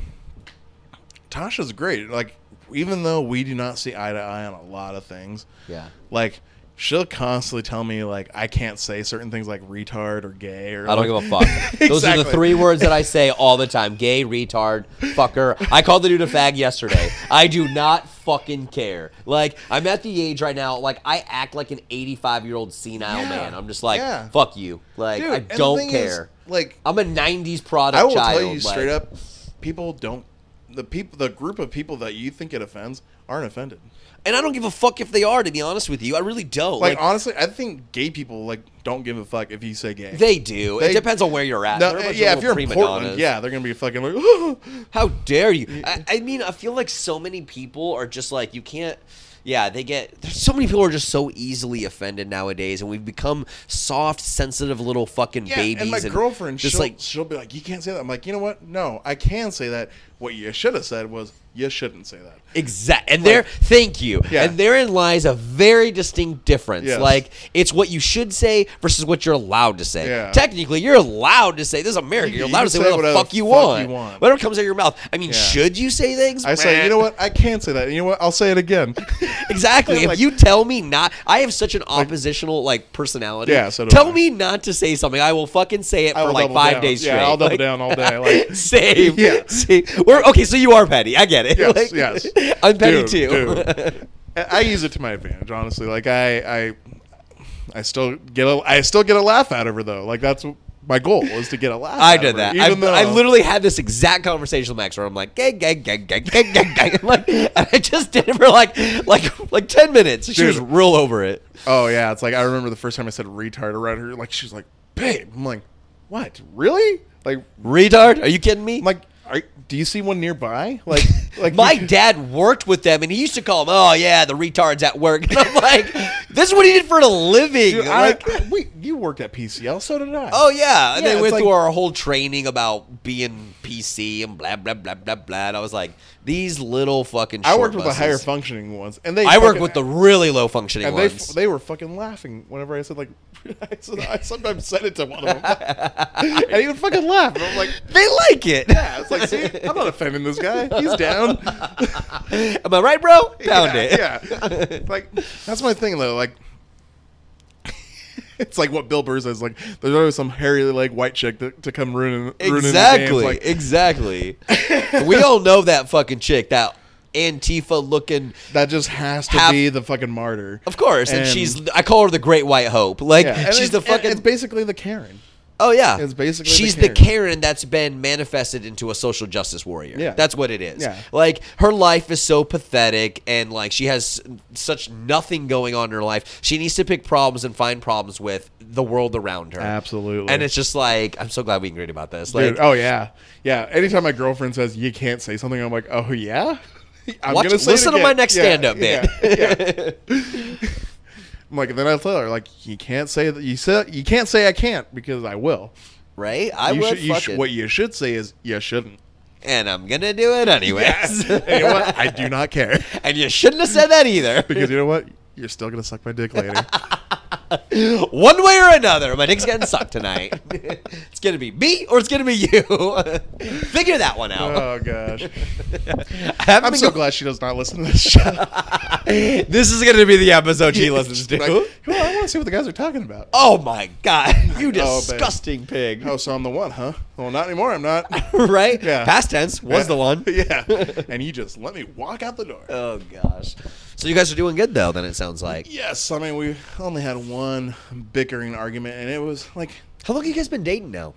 Tasha's great. Like, even though we do not see eye to eye on a lot of things, yeah, like, she'll constantly tell me, like, I can't say certain things like retard or gay. Or I don't give a fuck. Exactly. Those are the three words that I say all the time. Gay, retard, fucker. I called the dude a fag yesterday. I do not fucking care. Like, I'm at the age right now, like, I act like an 85-year-old senile man. I'm just like, fuck you. Like, dude, I don't care. Is, like, I'm a 90s product child. I will tell you straight up, people don't. The group of people that you think it offends aren't offended. And I don't give a fuck if they are, to be honest with you. I really don't. Like, honestly, I think gay people, like, don't give a fuck if you say gay. They do. It depends on where you're at. No, yeah, if you're in Portland, they're going to be fucking like, oh. How dare you? I mean, I feel like so many people are just like, you can't. Yeah, there's so many people are just so easily offended nowadays, and we've become soft, sensitive little fucking babies. And my girlfriend, just she'll be like, you can't say that. I'm like, you know what? No, I can say that. What you should have said was, you shouldn't say that. Exactly. And thank you. Yeah. And therein lies a very distinct difference. Yes. Like, it's what you should say versus what you're allowed to say. Yeah. Technically, you're allowed to say, this is America, you're allowed to say whatever the fuck you want. Whatever comes out of your mouth. I mean, should you say things? I say, you know what? I can say that. You know what? I'll say it again. Exactly. If you tell me not, I have such an oppositional, like, personality. Yeah, so tell me not to say something. I will fucking say it for, like, 5 days straight. Yeah, I'll double down all day. Like, same. Yeah. Same. Okay, so you are petty. I get it. Yes, like, yes. I'm petty too. I use it to my advantage, honestly. Like I still get a laugh out of her though. Like that's my goal is to get a laugh. I did that. I literally had this exact conversation with Max where I'm like, gang, gang, gang, gang, gang, gang, gang. Like, and I just did it for like 10 minutes. Dude. She was real over it. Oh yeah, it's like I remember the first time I said retard around her. Like she was like, babe. I'm like, what? Really? Like retard? Are you kidding me? I'm like. do you see one nearby? Like my dad worked with them, and he used to call them, "Oh yeah, the retards at work." And I'm like, "This is what he did for a living." Dude, like, wait, you worked at PCL, so did I. Oh yeah, and they went through our whole training about being PC and blah blah blah blah blah. And I was like, these little fucking. I worked with the higher functioning ones, and I worked with the really low functioning ones. They were fucking laughing whenever I said like. I sometimes said it to one of them, and he would fucking laugh. And I'm like, they like it. Yeah, it's like, see, I'm not offending this guy. He's down. Am I right, bro? Pound it. Yeah. Like, that's my thing, though. Like, it's like what Bill Burr says. Like, there's always some hairy, like, white chick to come ruin exactly. His games. Exactly. Exactly. We all know that fucking chick, that Antifa looking. That just has to be the fucking martyr. Of course. And she's, I call her the Great White Hope. Like, yeah, she's the fucking. It's basically the Karen. Oh, yeah. It's basically she's the Karen that's been manifested into a social justice warrior. Yeah. That's what it is. Yeah. Like, her life is so pathetic, and, like, she has such nothing going on in her life. She needs to pick problems and find problems with the world around her. Absolutely. And it's just like, I'm so glad we agreed about this. Like, dude, oh, yeah. Yeah. Anytime my girlfriend says, you can't say something, I'm like, oh, yeah? I'm going to say listen to my next stand-up bit. Yeah, yeah. I'm like, and then I tell her, like, you can't say that. You can't say I can't because I will. Right? What you should say is you shouldn't. And I'm gonna do it anyways. Yeah. And you know what? I do not care. And you shouldn't have said that either. Because you know what? You're still gonna suck my dick later. One way or another, my dick's getting sucked tonight. It's gonna be me or it's gonna be you. Figure that one out. Oh gosh. I'm so glad she does not listen to this show. This is gonna be the episode she listens to. Like, well, I want to see what the guys are talking about. Oh my god, you disgusting pig! Oh, so I'm the one, huh? Well, not anymore. I'm not. Right? Yeah. Past tense was the one. Yeah. And you just let me walk out the door. Oh gosh. So you guys are doing good though. Then it sounds like. Yes, I mean we only had one bickering argument, and it was like, how long have you guys been dating now?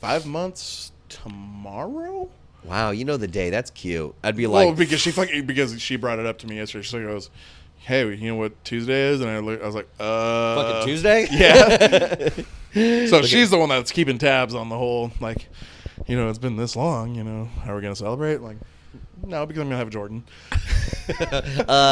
5 months tomorrow. Wow, you know the day. That's cute. I'd be like, well, because she brought it up to me yesterday. She goes, "Hey, you know what Tuesday is?" And I was like, fucking Tuesday." Yeah. So okay. She's the one that's keeping tabs on the whole, like, you know, it's been this long. You know, how are we gonna celebrate? Like, no, because I'm gonna have Jordan.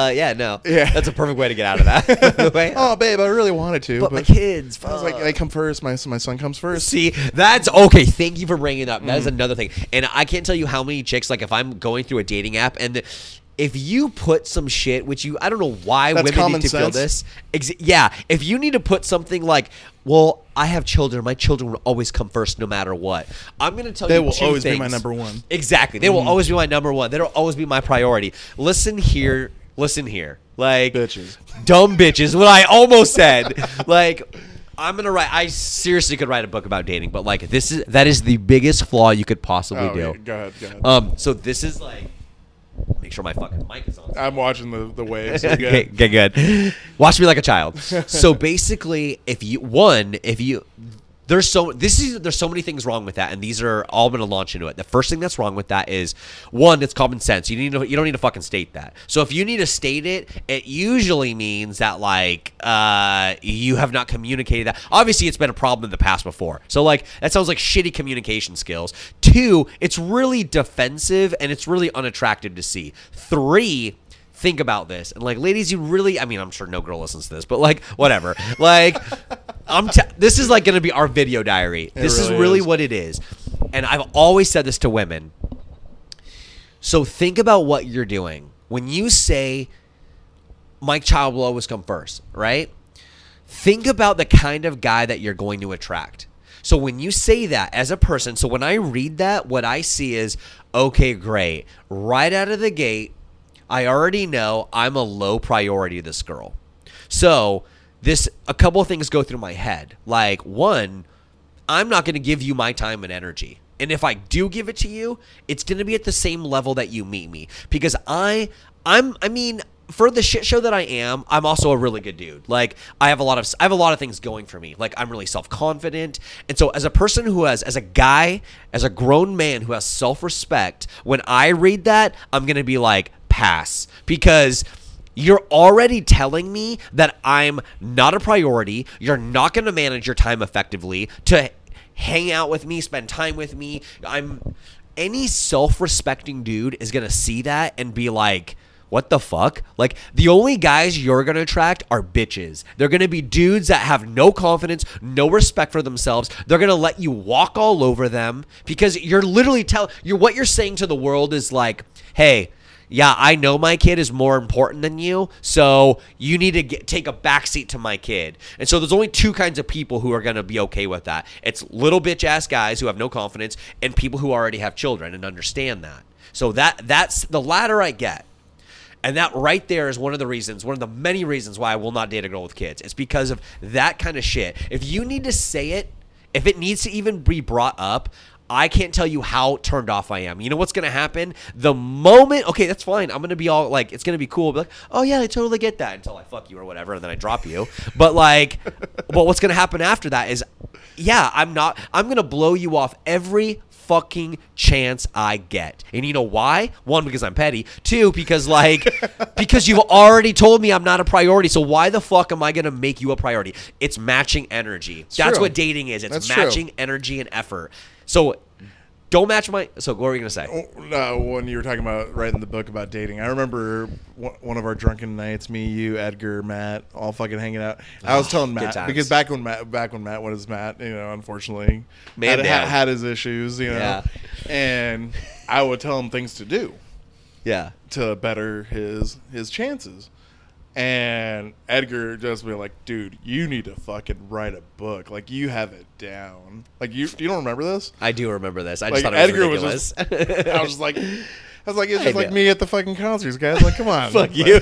Yeah, no. Yeah. That's a perfect way to get out of that. Oh, babe, I really wanted to. But my kids. Fuck. I was like, they come first. My son comes first. See, that's okay. Thank you for bringing it up. That is another thing. And I can't tell you how many chicks, like, if I'm going through a dating app and if you put some shit, which I don't know why that's women need to feel this. Yeah. If you need to put something like, well, I have children. My children will always come first no matter what. I'm going to tell you two things. They will always be my number one. Exactly. They will always be my number one. They will always be my priority. Listen here. Listen here. Like, bitches. Dumb bitches. What I almost said. Like, I'm going to write. I seriously could write a book about dating. But, like, that is the biggest flaw you could possibly do. Yeah, go ahead. So this is, like. Make sure my fucking mic is on. I'm watching the waves. Okay, good. Watch me like a child. So basically, there's so many things wrong with that, and these are all going to launch into it. The first thing that's wrong with that is, one, it's common sense. You don't need to fucking state that. So if you need to state it, it usually means that, like, you have not communicated that. Obviously, it's been a problem in the past before. So, like, that sounds like shitty communication skills. Two, it's really defensive, and it's really unattractive to see. Three, think about this. And, like, ladies, you really, I mean, I'm sure no girl listens to this, but, like, whatever. Like, this is, like, going to be our video diary. This really is what it is. And I've always said this to women. So think about what you're doing. When you say, my child will always come first, right? Think about the kind of guy that you're going to attract. So when you say that as a person, so when I read that, what I see is, okay, great. Right out of the gate, I already know I'm a low priority to this girl. So a couple of things go through my head. Like, one, I'm not going to give you my time and energy. And if I do give it to you, it's going to be at the same level that you meet me. Because I mean, for the shit show that I am, I'm also a really good dude. Like, I have a lot of things going for me. Like, I'm really self-confident. And so as a person who has, as a guy, as a grown man who has self-respect, when I read that, I'm going to be like, pass, because you're already telling me that I'm not a priority. You're not going to manage your time effectively to hang out with me, spend time with me. I'm any self-respecting dude is going to see that and be like, what the fuck? Like, the only guys you're going to attract are bitches. They're going to be dudes that have no confidence, no respect for themselves. They're going to let you walk all over them because you're literally what you're saying to the world is like, hey, yeah, I know my kid is more important than you, so you need to take a backseat to my kid. And so there's only two kinds of people who are going to be okay with that. It's little bitch-ass guys who have no confidence and people who already have children and understand that. So that's the latter I get. And that right there is one of the reasons, one of the many reasons why I will not date a girl with kids. It's because of that kind of shit. If you need to say it, if it needs to even be brought up, I can't tell you how turned off I am. You know what's going to happen? The moment, okay, that's fine. I'm going to be all like, it's going to be cool. I'll be like, oh yeah, I totally get that until I fuck you or whatever. And then I drop you. But like, but what's going to happen after that is, yeah, I'm going to blow you off every fucking chance I get. And you know why? One, because I'm petty. Two, because like, because you've already told me I'm not a priority. So why the fuck am I going to make you a priority? It's matching energy. That's what dating is. It's matching energy and effort. So don't match my, so what were you going to say? Oh, no, when you were talking about writing the book about dating, I remember one of our drunken nights, me, you, Edgar, Matt, all fucking hanging out. I was telling Matt, because back when Matt was Matt, you know, unfortunately, had his issues, you know, and I would tell him things to do to better his chances. And Edgar just be like, dude, you need to fucking write a book. Like, you have it down. Like, you don't remember this? I do remember this. I just thought it was ridiculous. I was like, it's just like me at the fucking concerts, guys. Like, come on. Fuck you.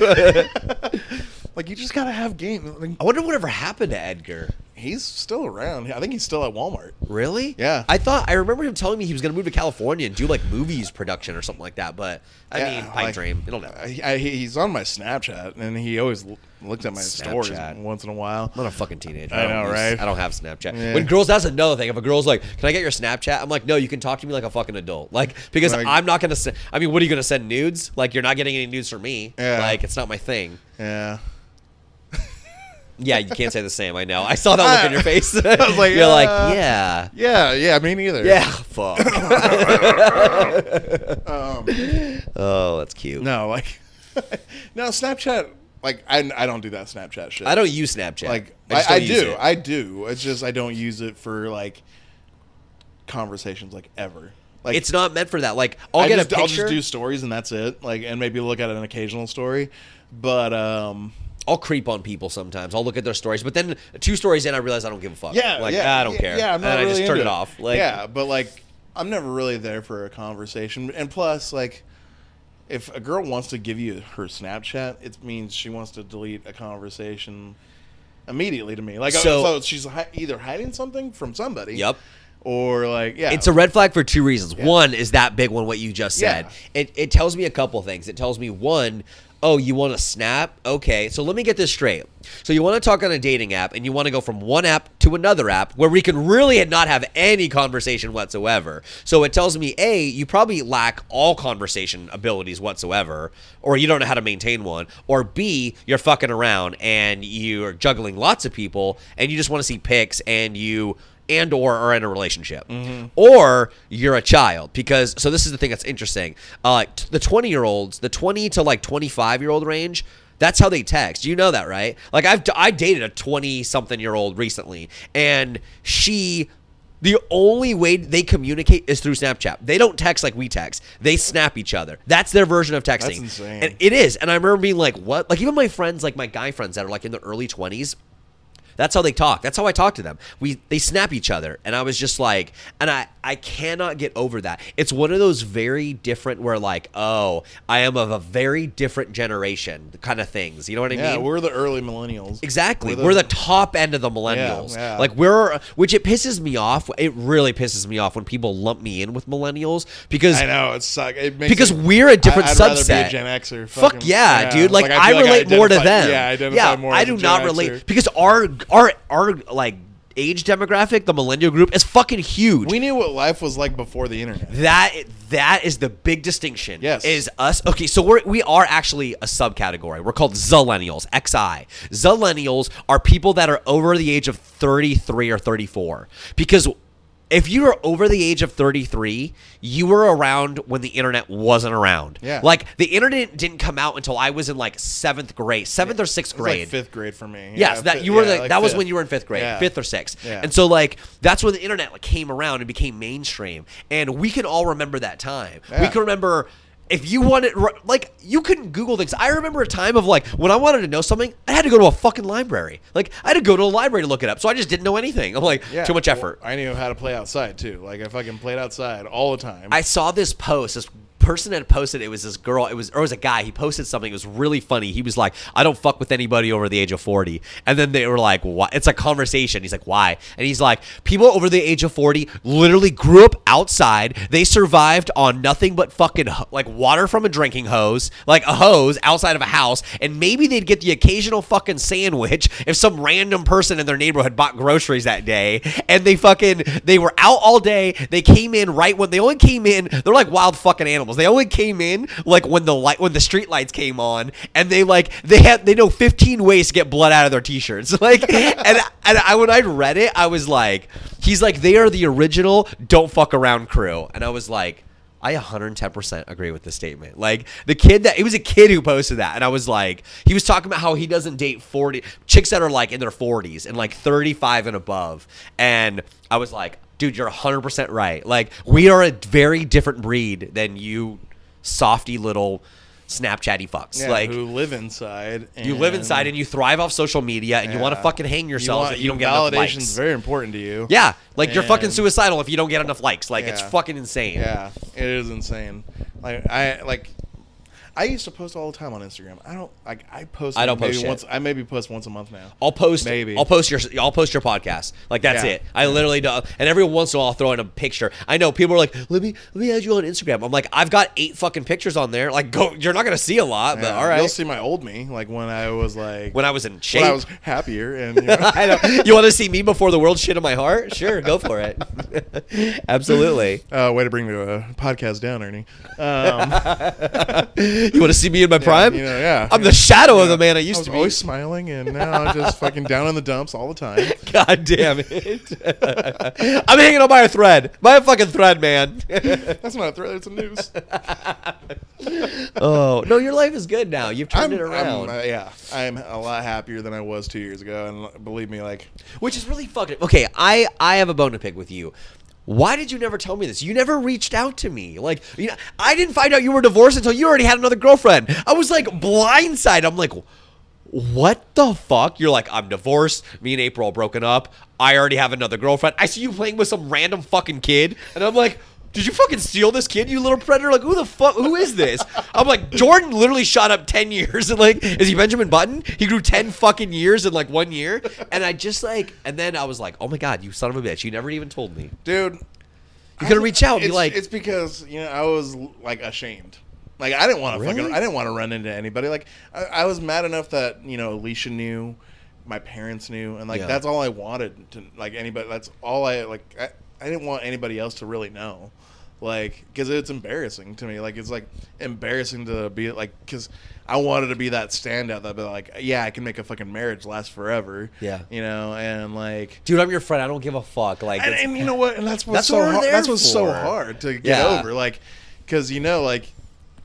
Like, you just got to have game. I wonder whatever happened to Edgar. He's still around. I think he's still at Walmart. Really? Yeah. I remember him telling me he was going to move to California and do, like, movies production or something like that. But, I mean, pipe dream. It'll never. He's on my Snapchat, and he always looks at my stories once in a while. I'm not a fucking teenager. I know, right? I don't have Snapchat. Yeah. When girls, that's another thing. If a girl's like, can I get your Snapchat? I'm like, no, you can talk to me like a fucking adult. Like, because I'm not going to send, I mean, what are you going to send nudes? Like, you're not getting any nudes from me. Yeah. Like, it's not my thing. Yeah. Yeah, you can't say the same. I know. I saw that look in your face. I was like, you're like, yeah. Yeah, me neither. Yeah, fuck. Oh, that's cute. No, like, no, Snapchat, like, I don't do that Snapchat shit. I don't use Snapchat. Like, I do. It's just I don't use it for, like, conversations, like, ever. Like, it's not meant for that. Like, I'll just do stories and that's it. Like, and maybe look at an occasional story. But, I'll creep on people sometimes. I'll look at their stories, but then two stories in, I realize I don't give a fuck. Yeah, like I don't care. Yeah, I'm not really I just turn it off. Like, yeah, but like I'm never really there for a conversation. And plus, like, if a girl wants to give you her Snapchat, it means she wants to delete a conversation immediately to me. Like, so she's either hiding something from somebody. Yep. Or like, yeah. It's a red flag for two reasons. Yeah. One is that big one, what you just said. Yeah. It tells me a couple things. It tells me, one, oh, you want to snap? Okay, so let me get this straight. So you want to talk on a dating app and you want to go from one app to another app where we can really not have any conversation whatsoever. So it tells me, A, you probably lack all conversation abilities whatsoever, or you don't know how to maintain one, or B, you're fucking around and you're juggling lots of people and you just want to see pics and you or are in a relationship, or you're a child. Because so this is the thing that's interesting. The 20-year-olds, the 20 to like 25-year-old range, that's how they text. You know that, right? Like I dated a 20-something-year-old recently, and she. The only way they communicate is through Snapchat. They don't text like we text. They snap each other. That's their version of texting. That's insane. And it is. And I remember being like, what? Like even my friends, like my guy friends that are like in their early 20s, that's how they talk. That's how I talk to them. They snap each other. And I was just like, and I cannot get over that. It's one of those very different where like, oh, I am of a very different generation kind of things. You know what I mean? Yeah, we're the early millennials. Exactly. We're the top end of the millennials. Yeah, yeah. Like which it pisses me off. It really pisses me off when people lump me in with millennials because I know it sucks. It makes because we're a different subset. I'd rather be a Gen Xer. Fucking, fuck yeah, dude. Like I relate more to them. Yeah, I identify more to I do not relate because our like age demographic, the millennial group, is fucking huge. We knew what life was like before the internet. That is the big distinction. Yes, is us. Okay, so we are actually a subcategory. We're called Zillennials. XI. Zillennials are people that are over the age of 33 or 34 because If you were over the age of 33, you were around when the internet wasn't around. Yeah. Like, the internet didn't come out until I was in, like, seventh or sixth grade. Like fifth grade for me. Yeah, so that you were like that was when you were in fifth grade, fifth or sixth. Yeah. And so, like, that's when the internet, like, came around and became mainstream. And we can all remember that time. Yeah. We can remember... If you wanted, like, you couldn't Google things. I remember a time of, like, when I wanted to know something, I had to go to a fucking library. Like, I had to go to a library to look it up. So I just didn't know anything. I'm like, too much effort. Well, I knew how to play outside, too. Like, I fucking played outside all the time. I saw this post. This person had posted, it was this girl, or it was a guy. He posted something. It was really funny. He was like, I don't fuck with anybody over the age of 40. And then they were like, why? It's a conversation. He's like, why? And he's like, people over the age of 40 literally grew up outside. They survived on nothing but fucking like water from a drinking hose, like a hose outside of a house. And maybe they'd get the occasional fucking sandwich if some random person in their neighborhood bought groceries that day. And they were out all day. They came in right when they only came in. They're like wild fucking animals. They only came in like when the street lights came on, and they know 15 ways to get blood out of their t-shirts. Like, when I read it, I was like, he's like, they are the original don't fuck around crew, and I was like, I 110% agree with this statement. Like, it was a kid who posted that, and I was like, he was talking about how he doesn't date chicks that are like in their 40s and like 35 and above, and I was like, dude, you're 100% right. Like, we are a very different breed than you softy little Snapchatty fucks. Yeah, like, who live inside. And you live inside and you thrive off social media, and you want to fucking hang yourself if you don't get enough likes. Validation is very important to you. Yeah. Like, you're fucking suicidal if you don't get enough likes. Like, it's fucking insane. Yeah, it is insane. Like, I used to post all the time on Instagram. I maybe post once a month now. I'll post your podcast. Like, that's it. I literally do. And every once in a while I'll throw in a picture. I know people are like, let me add you on Instagram. I'm like, I've got 8 fucking pictures on there. Like, go. You're not gonna see a lot, but all right. You'll see my old me, like when I was in shape, when I was happier, and you know. I know. You want to see me before the world shit in my heart? Sure, go for it. Absolutely. Way to bring the podcast down, Ernie. You want to see me in my prime? You know, I'm the shadow of the man I used to be. I was always smiling, and now I'm just fucking down in the dumps all the time. God damn it. I'm hanging on by a thread. By a fucking thread, man. That's not a thread. It's a noose. Oh. No, your life is good now. You've turned it around. I'm a lot happier than I was 2 years ago, and believe me, like... Which is really fucking... Okay, I have a bone to pick with you. Why did you never tell me this? You never reached out to me. Like, you know, I didn't find out you were divorced until you already had another girlfriend. I was like blindsided. I'm like, what the fuck? You're like, I'm divorced. Me and April are broken up. I already have another girlfriend. I see you playing with some random fucking kid. And I'm like, did you fucking steal this kid, you little predator? Like, who the fuck? Who is this? I'm like, Jordan literally shot up 10 years. And like, is he Benjamin Button? He grew 10 fucking years in like 1 year. And I just like, and then I was like, oh my God, you son of a bitch. You never even told me. Dude. You couldn't reach out and be like. It's because, you know, I was like ashamed. Like, I didn't want to fucking, I didn't want to run into anybody. Like, I was mad enough that, you know, Alicia knew, my parents knew. And like, that's all I wanted to, like, anybody. That's all I, like, I didn't want anybody else to really know, like, because it's embarrassing to me. Like, it's like embarrassing to be like, because I wanted to be that standout that be like, yeah, I can make a fucking marriage last forever. Yeah, you know, and like, dude, I'm your friend. I don't give a fuck. Like, and you know what? And that's what's so hard to get over. Like, because you know, like,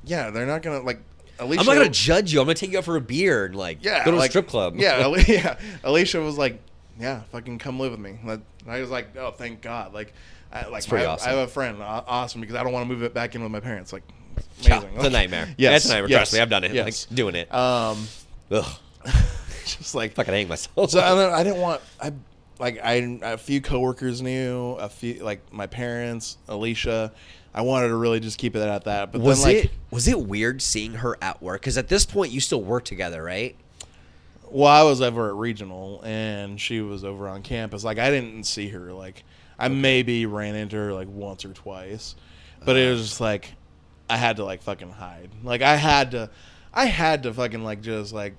yeah, they're not gonna like. Alicia, I'm not gonna judge you. I'm gonna take you out for a beer and like, go to like, a strip club. Yeah, yeah. Alicia was like, yeah, fucking come live with me. And I was like, oh, thank God. Like, awesome. I have a friend, awesome, because I don't want to move it back in with my parents. Like, amazing. Yeah, it's a nightmare. Yes, it's a nightmare. Yes, trust me, I've done it. Yes. Like, doing it. Just like fucking hang myself. So I didn't want. A few coworkers knew, a few like my parents, Alicia. I wanted to really just keep it at that. But was then, like, was it weird seeing her at work? Because at this point, you still work together, right? Well, I was over at regional, and she was over on campus. Like, I didn't see her. Like, I maybe ran into her, like, once or twice. But it was just, like, I had to, like, fucking hide. Like, I had to fucking, like, just, like,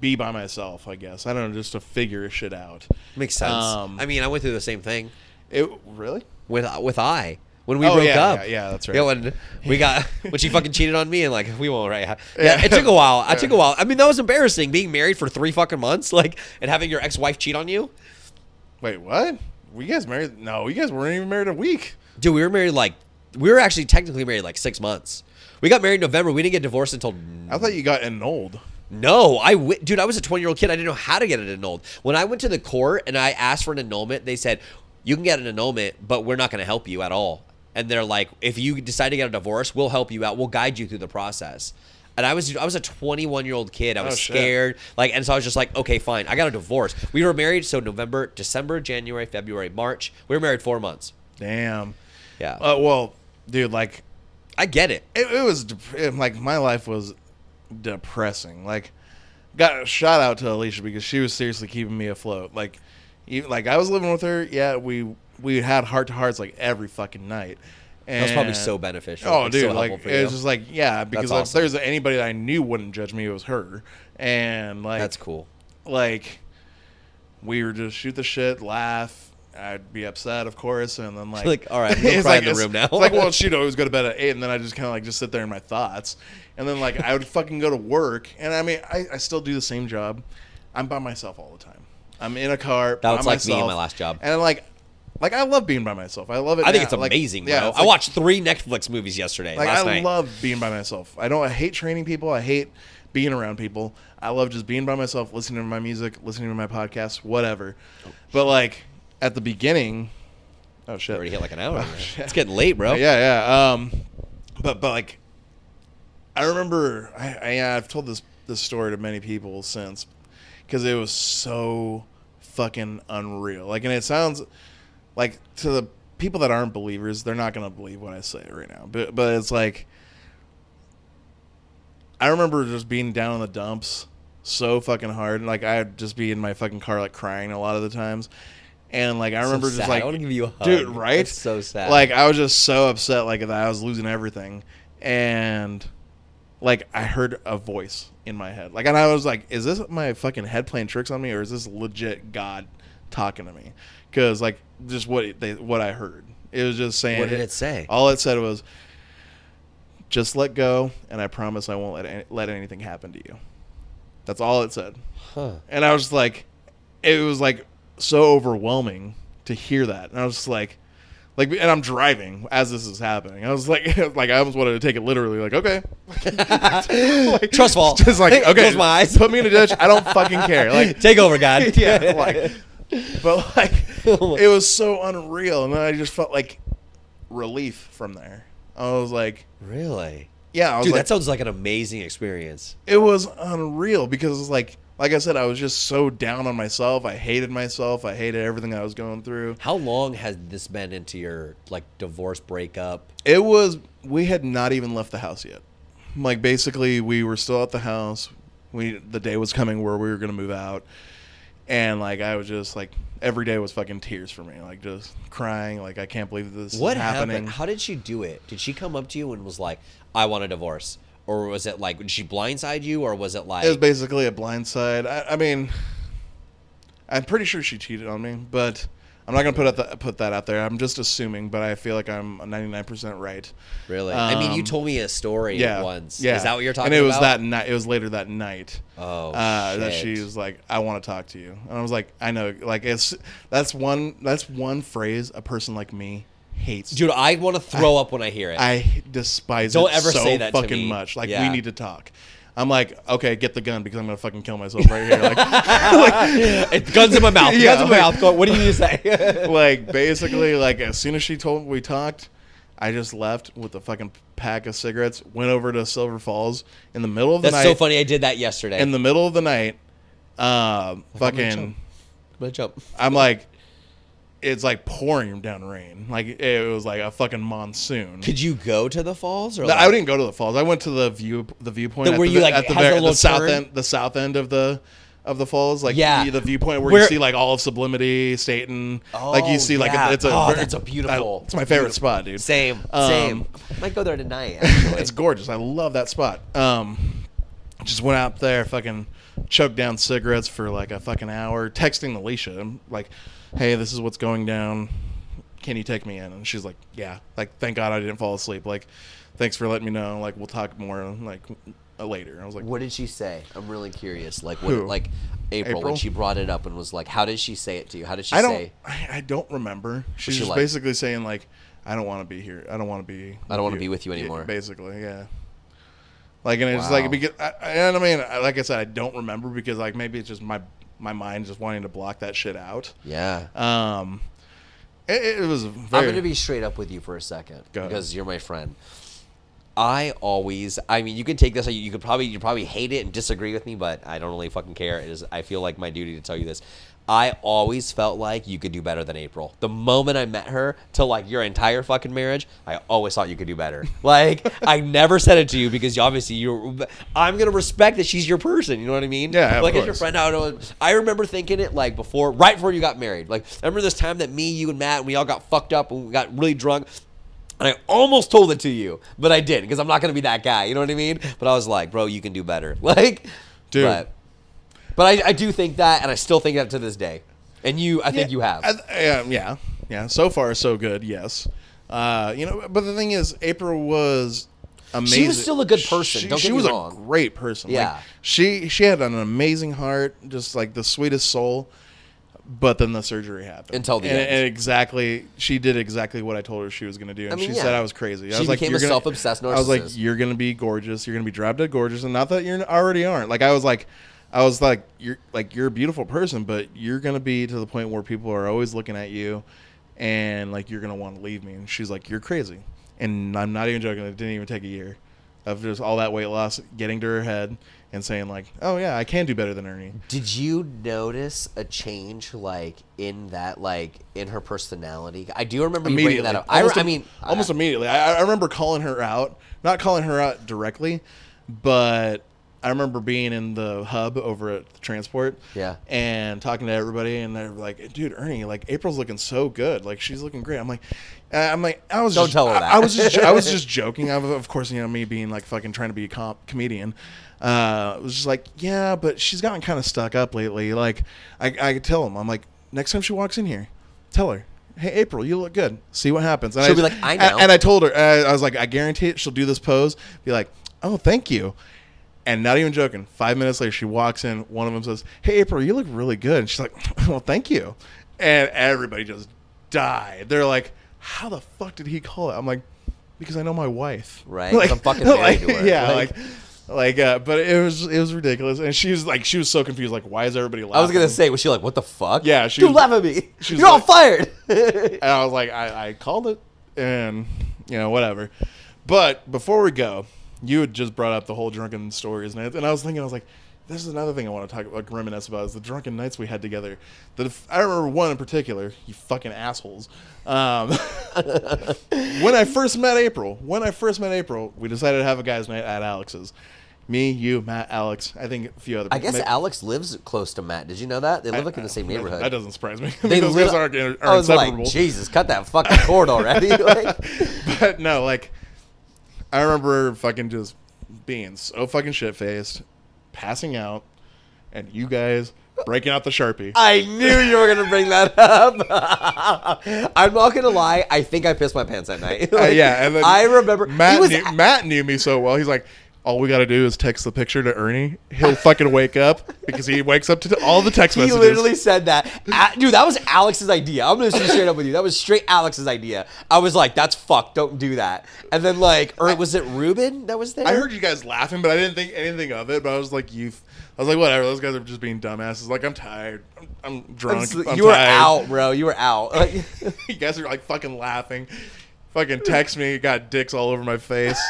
be by myself, I guess. I don't know, just to figure shit out. Makes sense. I mean, I went through the same thing. Really? With I. When we broke up. Yeah, that's right. Yeah, when she fucking cheated on me and like, we won't, right? Yeah, it took a while. I took a while. I mean, that was embarrassing, being married for 3 fucking months, like, and having your ex-wife cheat on you. Wait, what? were you guys married? No, you guys weren't even married a week. Dude, we were married like, we were actually technically married like 6 months. We got married in November. We didn't get divorced until... I thought you got annulled. No, dude, I was a 20-year-old kid. I didn't know how to get it annulled. When I went to the court and I asked for an annulment, they said, you can get an annulment, but we're not going to help you at all. And they're like, if you decide to get a divorce, we'll help you out. We'll guide you through the process. And I was a 21-year-old kid. I was scared. Like, and so I was just like, okay, fine. I got a divorce. We were married. So November, December, January, February, March. We were married 4 months. Damn. Yeah. Well, dude, like, I get it. It was like my life was depressing. Like, got a shout out to Alicia because she was seriously keeping me afloat. Like, I was living with her. Yeah, we had heart to hearts like every fucking night. And that was probably so beneficial. Oh, dude, so like it was just like, yeah, because like, awesome. If there's anybody that I knew wouldn't judge me, it was her. And like, that's cool. Like, we were just shoot the shit, laugh. I'd be upset, of course, and then like all right, we'll cry in the room now. It's like, well, she'd always go to bed at 8, and then I just kind of like just sit there in my thoughts, and then like I would fucking go to work, and I mean I still do the same job. I'm by myself all the time. I'm in a car. That was like me in my last job, and like I love being by myself. I love it. I think it's amazing. Yeah, I watched 3 Netflix movies yesterday. Like I love being by myself. I hate training people. I hate being around people. I love just being by myself, listening to my music, listening to my podcast, whatever. But like. At the beginning, oh shit! Already hit like an hour. Oh, it's getting late, bro. Yeah. But like, I remember I've told this story to many people since, because it was so fucking unreal. Like, and it sounds like to the people that aren't believers, they're not gonna believe what I say right now. But it's like, I remember just being down in the dumps so fucking hard, and like I'd just be in my fucking car like crying a lot of the times. And like I remember just like, I want to give you a hug. Dude, right? It's so sad. Like I was just so upset, like that I was losing everything, and like I heard a voice in my head, like, and I was like, is this my fucking head playing tricks on me, or is this legit God talking to me? Because like just what I heard, it was just saying. What did it say? All it said was, just let go, and I promise I won't let anything happen to you. That's all it said. Huh. And I was like, it was like. So overwhelming to hear that, and I was just like, and I'm driving as this is happening. I was like I almost wanted to take it literally. Like, okay, like, trust fall. Just like, okay, close my eyes. Put me in a ditch. I don't fucking care. Like, take over, God. Yeah, like, but like, it was so unreal, and then I just felt like relief from there. I was like, really? Yeah, I was dude, like, that sounds like an amazing experience. It was unreal because it was like. Like I said, I was just so down on myself. I hated myself. I hated everything I was going through. How long has this been into your, like, divorce breakup? It was, we had not even left the house yet. Like, basically, we were still at the house. The day was coming where we were going to move out. And, like, I was just, like, every day was fucking tears for me. Like, just crying. Like, I can't believe this is happening. What happened? How did she do it? Did she come up to you and was like, I want a divorce? Or was it like, did she blindside you, or was it like... It was basically a blindside. I mean, I'm pretty sure she cheated on me, but I'm not going to put that out there. I'm just assuming, but I feel like I'm 99% right. Really? I mean, you told me a story once. Yeah. Is that what you're talking about? And it was that night. It was later that night. Oh, shit. That she was like, I want to talk to you. And I was like, I know. Like, that's one phrase a person like me hates. Dude, I want to throw up when I hear it. I despise it. Don't ever say that to me. So fucking much. Like, we need to talk. I'm like, okay, get the gun because I'm going to fucking kill myself right here. Like, guns in my mouth. Yeah, guns in my mouth. What do you say? Like, basically, like, as soon as she told me we talked, I just left with a fucking pack of cigarettes, went over to Silver Falls in the middle of the night. That's so funny. I did that yesterday. In the middle of the night, fucking. I'm like. It's like pouring down rain. Like it was like a fucking monsoon. Could you go to the falls? Or no, like... I didn't go to the falls. I went to the viewpoint. Where you like at the south end? The south end of the falls. Like the viewpoint where you see like all of Sublimity, Satan. Oh, like you see like it's a. Oh, that's a beautiful. It's my favorite spot, dude. Same. I might go there tonight. Actually. It's gorgeous. I love that spot. Just went out there, fucking choked down cigarettes for like a fucking hour, texting Alicia. I'm like. Hey, this is what's going down. Can you take me in? And she's like, yeah. Like, thank God I didn't fall asleep. Like, thanks for letting me know. Like, we'll talk more. Like, later. And I was like, what did she say? I'm really curious. Like, what? Who? Like April, when she brought it up and was like, how did she say it to you? How did she say? I don't remember. She's just like, basically saying like, I don't want to be here. I don't want to be. I don't want to be with you anymore. Yeah, basically, yeah. Like, and it's like, because I mean, like I said, I don't remember because like maybe it's just my mind just wanting to block that shit out. Yeah. It was very... I'm going to be straight up with you for a second because you're my friend. I mean, you can take this. You could probably hate it and disagree with me, but I don't really fucking care. It is. I feel like my duty to tell you this. I always felt like you could do better than April. The moment I met her till like your entire fucking marriage, I always thought you could do better. Like, I never said it to you because obviously I'm going to respect that she's your person. You know what I mean? Yeah, like, as your friend, I remember thinking it like before, right before you got married. Like, I remember this time that me, you, and Matt, we all got fucked up and we got really drunk. And I almost told it to you, but I didn't because I'm not going to be that guy. You know what I mean? But I was like, bro, you can do better. Like, dude. But I do think that, and I still think that to this day. And I think you have. Yeah. So far, so good, yes. But the thing is, April was amazing. She was still a good person. Don't get me wrong. She was a great person. Yeah. Like, she had an amazing heart, just like the sweetest soul. But then the surgery happened. Until the end. And she did exactly what I told her she was going to do. And she said I was crazy. She became a self-obsessed narcissist. I was like, you're going to be gorgeous. You're going to be drop dead gorgeous. And not that you already aren't. Like, I was like, you're a beautiful person, but you're gonna be to the point where people are always looking at you, and like you're gonna want to leave me. And she's like, you're crazy, and I'm not even joking. It didn't even take a year of just all that weight loss getting to her head and saying like, oh yeah, I can do better than Ernie. Did you notice a change like in that, like in her personality? I do remember you bringing that up. I mean, almost immediately. I remember calling her out, not calling her out directly, but. I remember being in the hub over at the transport and talking to everybody, and they're like, dude, Ernie, like April's looking so good. Like she's looking great. I'm like, I was just joking. Of course, you know, me being like fucking trying to be a comedian. I was just like, yeah, but she's gotten kind of stuck up lately. Like I tell them, I'm like, next time she walks in here, tell her, hey, April, you look good. See what happens. And she'll be like, I know. And I told her, I was like, I guarantee it. She'll do this pose. Be like, oh, thank you. And not even joking, 5 minutes later, she walks in. One of them says, hey, April, you look really good. And she's like, well, thank you. And everybody just died. They're like, how the fuck did he call it? I'm like, because I know my wife. Right. Like, I'm fucking married to her. Yeah. But it was ridiculous. And she was so confused. Like, why is everybody laughing? I was going to say, was she like, what the fuck? Yeah. Dude, laugh at me. You're like, all fired. And I was like, I called it and, you know, whatever. But before we go. You had just brought up the whole drunken stories, and I was thinking, I was like, this is another thing I want to talk about, reminisce about, is the drunken nights we had together. I remember one in particular, you fucking assholes. When I first met April, we decided to have a guys' night at Alex's. Me, you, Matt, Alex, I think a few other people. I guess Alex lives close to Matt. Did you know that? They live in the same neighborhood. That doesn't surprise me. Those guys are inseparable. Like, Jesus, cut that fucking cord already. But no, like... I remember fucking just being so fucking shit-faced, passing out, and you guys breaking out the Sharpie. I knew you were going to bring that up. I'm not going to lie. I think I pissed my pants that night. Like, yeah. And then I remember. Matt knew me so well. He's like, all we got to do is text the picture to Ernie. He'll fucking wake up because he wakes up to all the text messages. He literally said that. Dude, that was Alex's idea. I'm going to be straight up with you. That was straight Alex's idea. I was like, that's fucked. Don't do that. And then like, or was it Ruben that was there? I heard you guys laughing, but I didn't think anything of it. But I was like, whatever. Those guys are just being dumbasses. Like, I'm tired. I'm drunk. You were out, bro. You were out. Like, you guys are like fucking laughing. Fucking text me. Got dicks all over my face.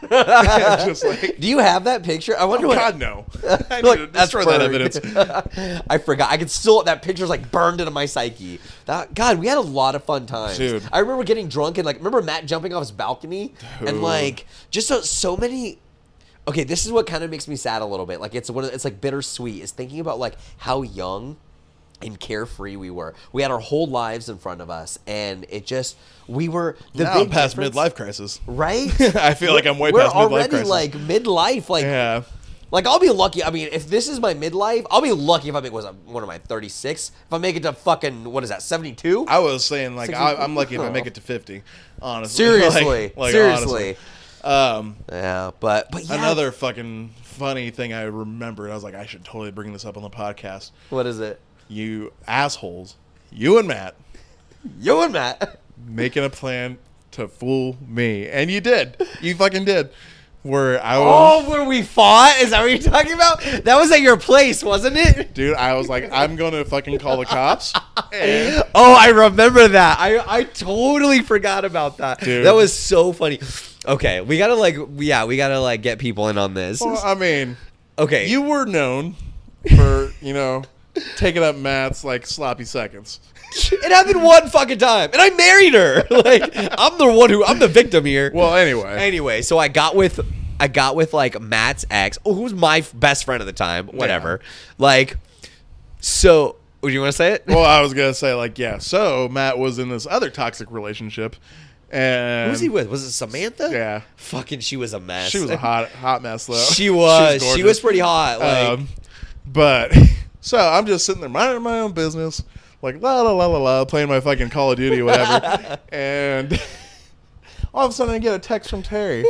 Just like, do you have that picture? I wonder. God, no. I need to destroy that evidence. I forgot. I could still. That picture's like burned into my psyche. God, we had a lot of fun times. Dude. I remember getting drunk and like remember Matt jumping off his balcony. Dude. And like just so many. Okay, this is what kind of makes me sad a little bit. Like it's like bittersweet. Is thinking about like how young and carefree we were. We had our whole lives in front of us, and it just we were the now big I'm past midlife crisis, right? I feel like I'm way past midlife crisis. We're already like midlife, like yeah. Like I'll be lucky. I mean, if this is my midlife, I'll be lucky if I make one of my 36. If I make it to fucking what is that 72? I was saying like I'm lucky if I make it to 50. Honestly, seriously, honestly. Yeah, but yeah. Another fucking funny thing I remembered. I was like, I should totally bring this up on the podcast. What is it? You assholes. You and Matt. Making a plan to fool me. And you did. You fucking did. Where I was, oh, where we fought? Is that what you're talking about? That was at your place, wasn't it? Dude, I was like, I'm going to fucking call the cops. And oh, I remember that. I totally forgot about that. Dude. That was so funny. Okay, we got to get people in on this. Well, I mean, okay. You were known for, taking up Matt's sloppy seconds. It happened one fucking time, and I married her. I'm the victim here. Well, anyway, so I got with Matt's ex, who was my best friend at the time. Whatever. Yeah. So, do you want to say it? Well, I was gonna say yeah. So Matt was in this other toxic relationship, and who was he with? Was it Samantha? Yeah. Fucking, she was a mess. She was a hot mess though. She was. She was pretty hot. So I'm just sitting there minding my own business. Playing my fucking Call of Duty, whatever. And all of a sudden I get a text from Terry.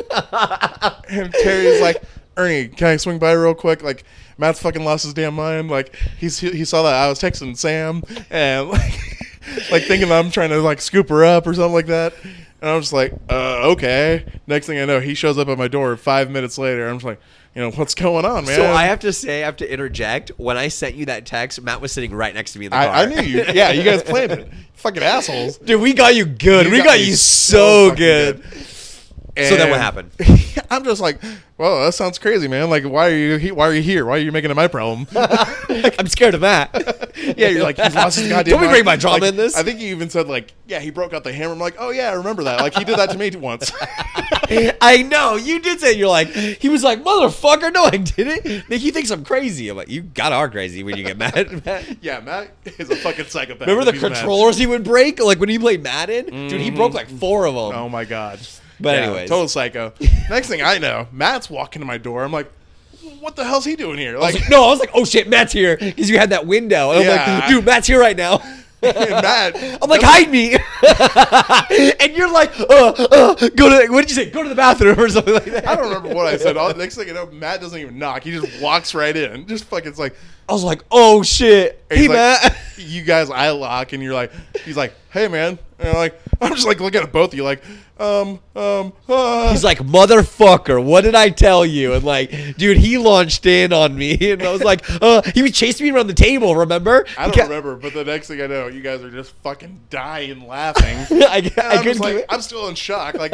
And Terry's like, Ernie, can I swing by real quick? Matt's fucking lost his damn mind. He saw that I was texting Sam and thinking I'm trying to scoop her up or something like that. And I'm just like, okay. Next thing I know, he shows up at my door 5 minutes later. I'm just like, what's going on, man? So I have to interject. When I sent you that text, Matt was sitting right next to me in the car. I knew you. Yeah, you guys planned it. Fucking assholes. Dude, we got you good. We got you so good. So then what happened? I'm just like, well, that sounds crazy, man. Why are you here? Why are you making it my problem? I'm scared of Matt. Yeah, you're like, he's lost his goddamn mind. Don't we bring my drama in this? I think you even said yeah, he broke out the hammer. I'm like, oh yeah, I remember that. He did that to me once. I know. You did say, you're like, he was like, motherfucker, no, I didn't. He thinks I'm crazy. I'm like, you gotta are crazy when you get mad. Yeah, Matt is a fucking psychopath. Remember the controllers he would break? When he played Madden? Mm-hmm. Dude, he broke 4 of them. Oh my God. But yeah, anyways. Total psycho. Next thing I know, Matt's walking to my door. I'm like, what the hell's he doing here? I was like, oh shit, Matt's here. Because you had that window. And yeah. I'm like, dude, Matt's here right now. Matt. I'm like, hide me. And you're like, what did you say? Go to the bathroom or something like that. I don't remember what I said. Next thing I know, Matt doesn't even knock. He just walks right in. Just fucking, it's like. I was like, oh shit. Hey, Matt. You guys, I lock. And you're like, he's like, hey, man. And I'm just looking at both of you he's like, motherfucker, what did I tell you? And dude, he launched in on me. And I was like, he was chasing me around the table, remember? I don't remember, but the next thing I know, you guys are just fucking dying laughing. I'm still in shock. Please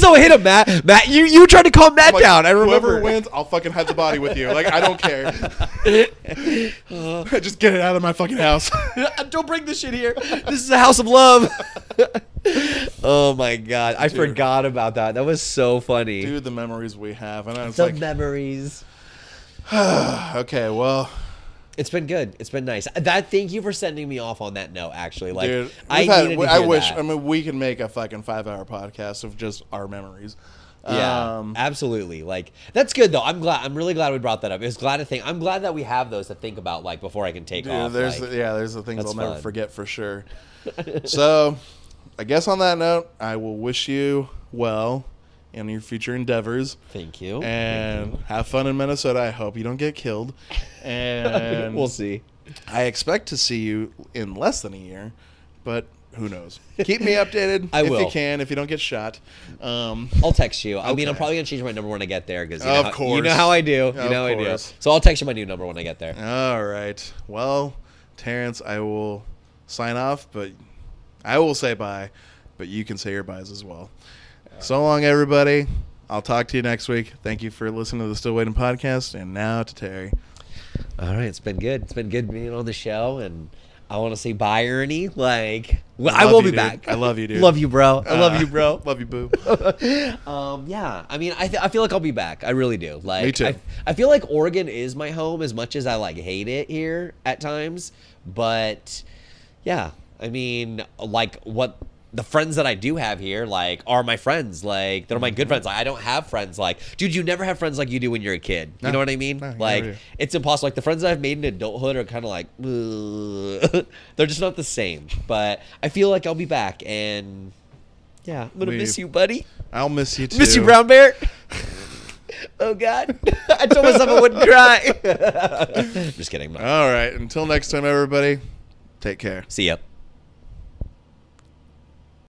don't hit him, Matt. Matt, you tried to calm Matt down. I remember. Whoever wins, I'll fucking hide the body with you. I don't care. Just get it out of my fucking house. Don't bring this shit here. This is a house of love. Oh my God, I forgot about that. That was so funny, dude. The memories we have, and I was like, memories. Okay, well, it's been good. It's been nice. Thank you for sending me off on that note. Actually, dude, we can make a fucking 5-hour podcast of just our memories. Yeah, absolutely. That's good though. I'm really glad we brought that up. I'm glad that we have those to think about before I can take off. There's the things I'll never forget for sure. So, I guess on that note, I will wish you well in your future endeavors. Thank you. And have fun in Minnesota. I hope you don't get killed. And we'll see. I expect to see you in less than a year, but who knows? Keep me updated. I will. If you can, if you don't get shot. I'll text you. I mean, I'm probably going to change my number when I get there. Because, of course. You know how I do. You know I do. So I'll text you my new number when I get there. All right. Well, Terrance, I will sign off, but I will say bye, but you can say your byes as well. So long, everybody. I'll talk to you next week. Thank you for listening to the Still Waiting podcast. And now to Terry. All right. It's been good. It's been good being on the show. And I want to say bye, Ernie. I will be back. I love you, dude. Love you, bro. I love you, bro. Love you, boo. Yeah. I mean, I feel like I'll be back. I really do. Me too. I feel like Oregon is my home as much as I hate it here at times. But yeah. I mean, what the friends that I do have here, are my friends. They're my good friends. I don't have friends. Dude, you never have friends like you do when you're a kid. You know what I mean? No, it's impossible. The friends that I've made in adulthood are kind of they're just not the same. But I feel like I'll be back. And Yeah, I'm gonna miss you, buddy. I'll miss you too. Miss you, brown bear. Oh God, I told myself I wouldn't cry. Just kidding. All right, until next time, everybody. Take care. See ya.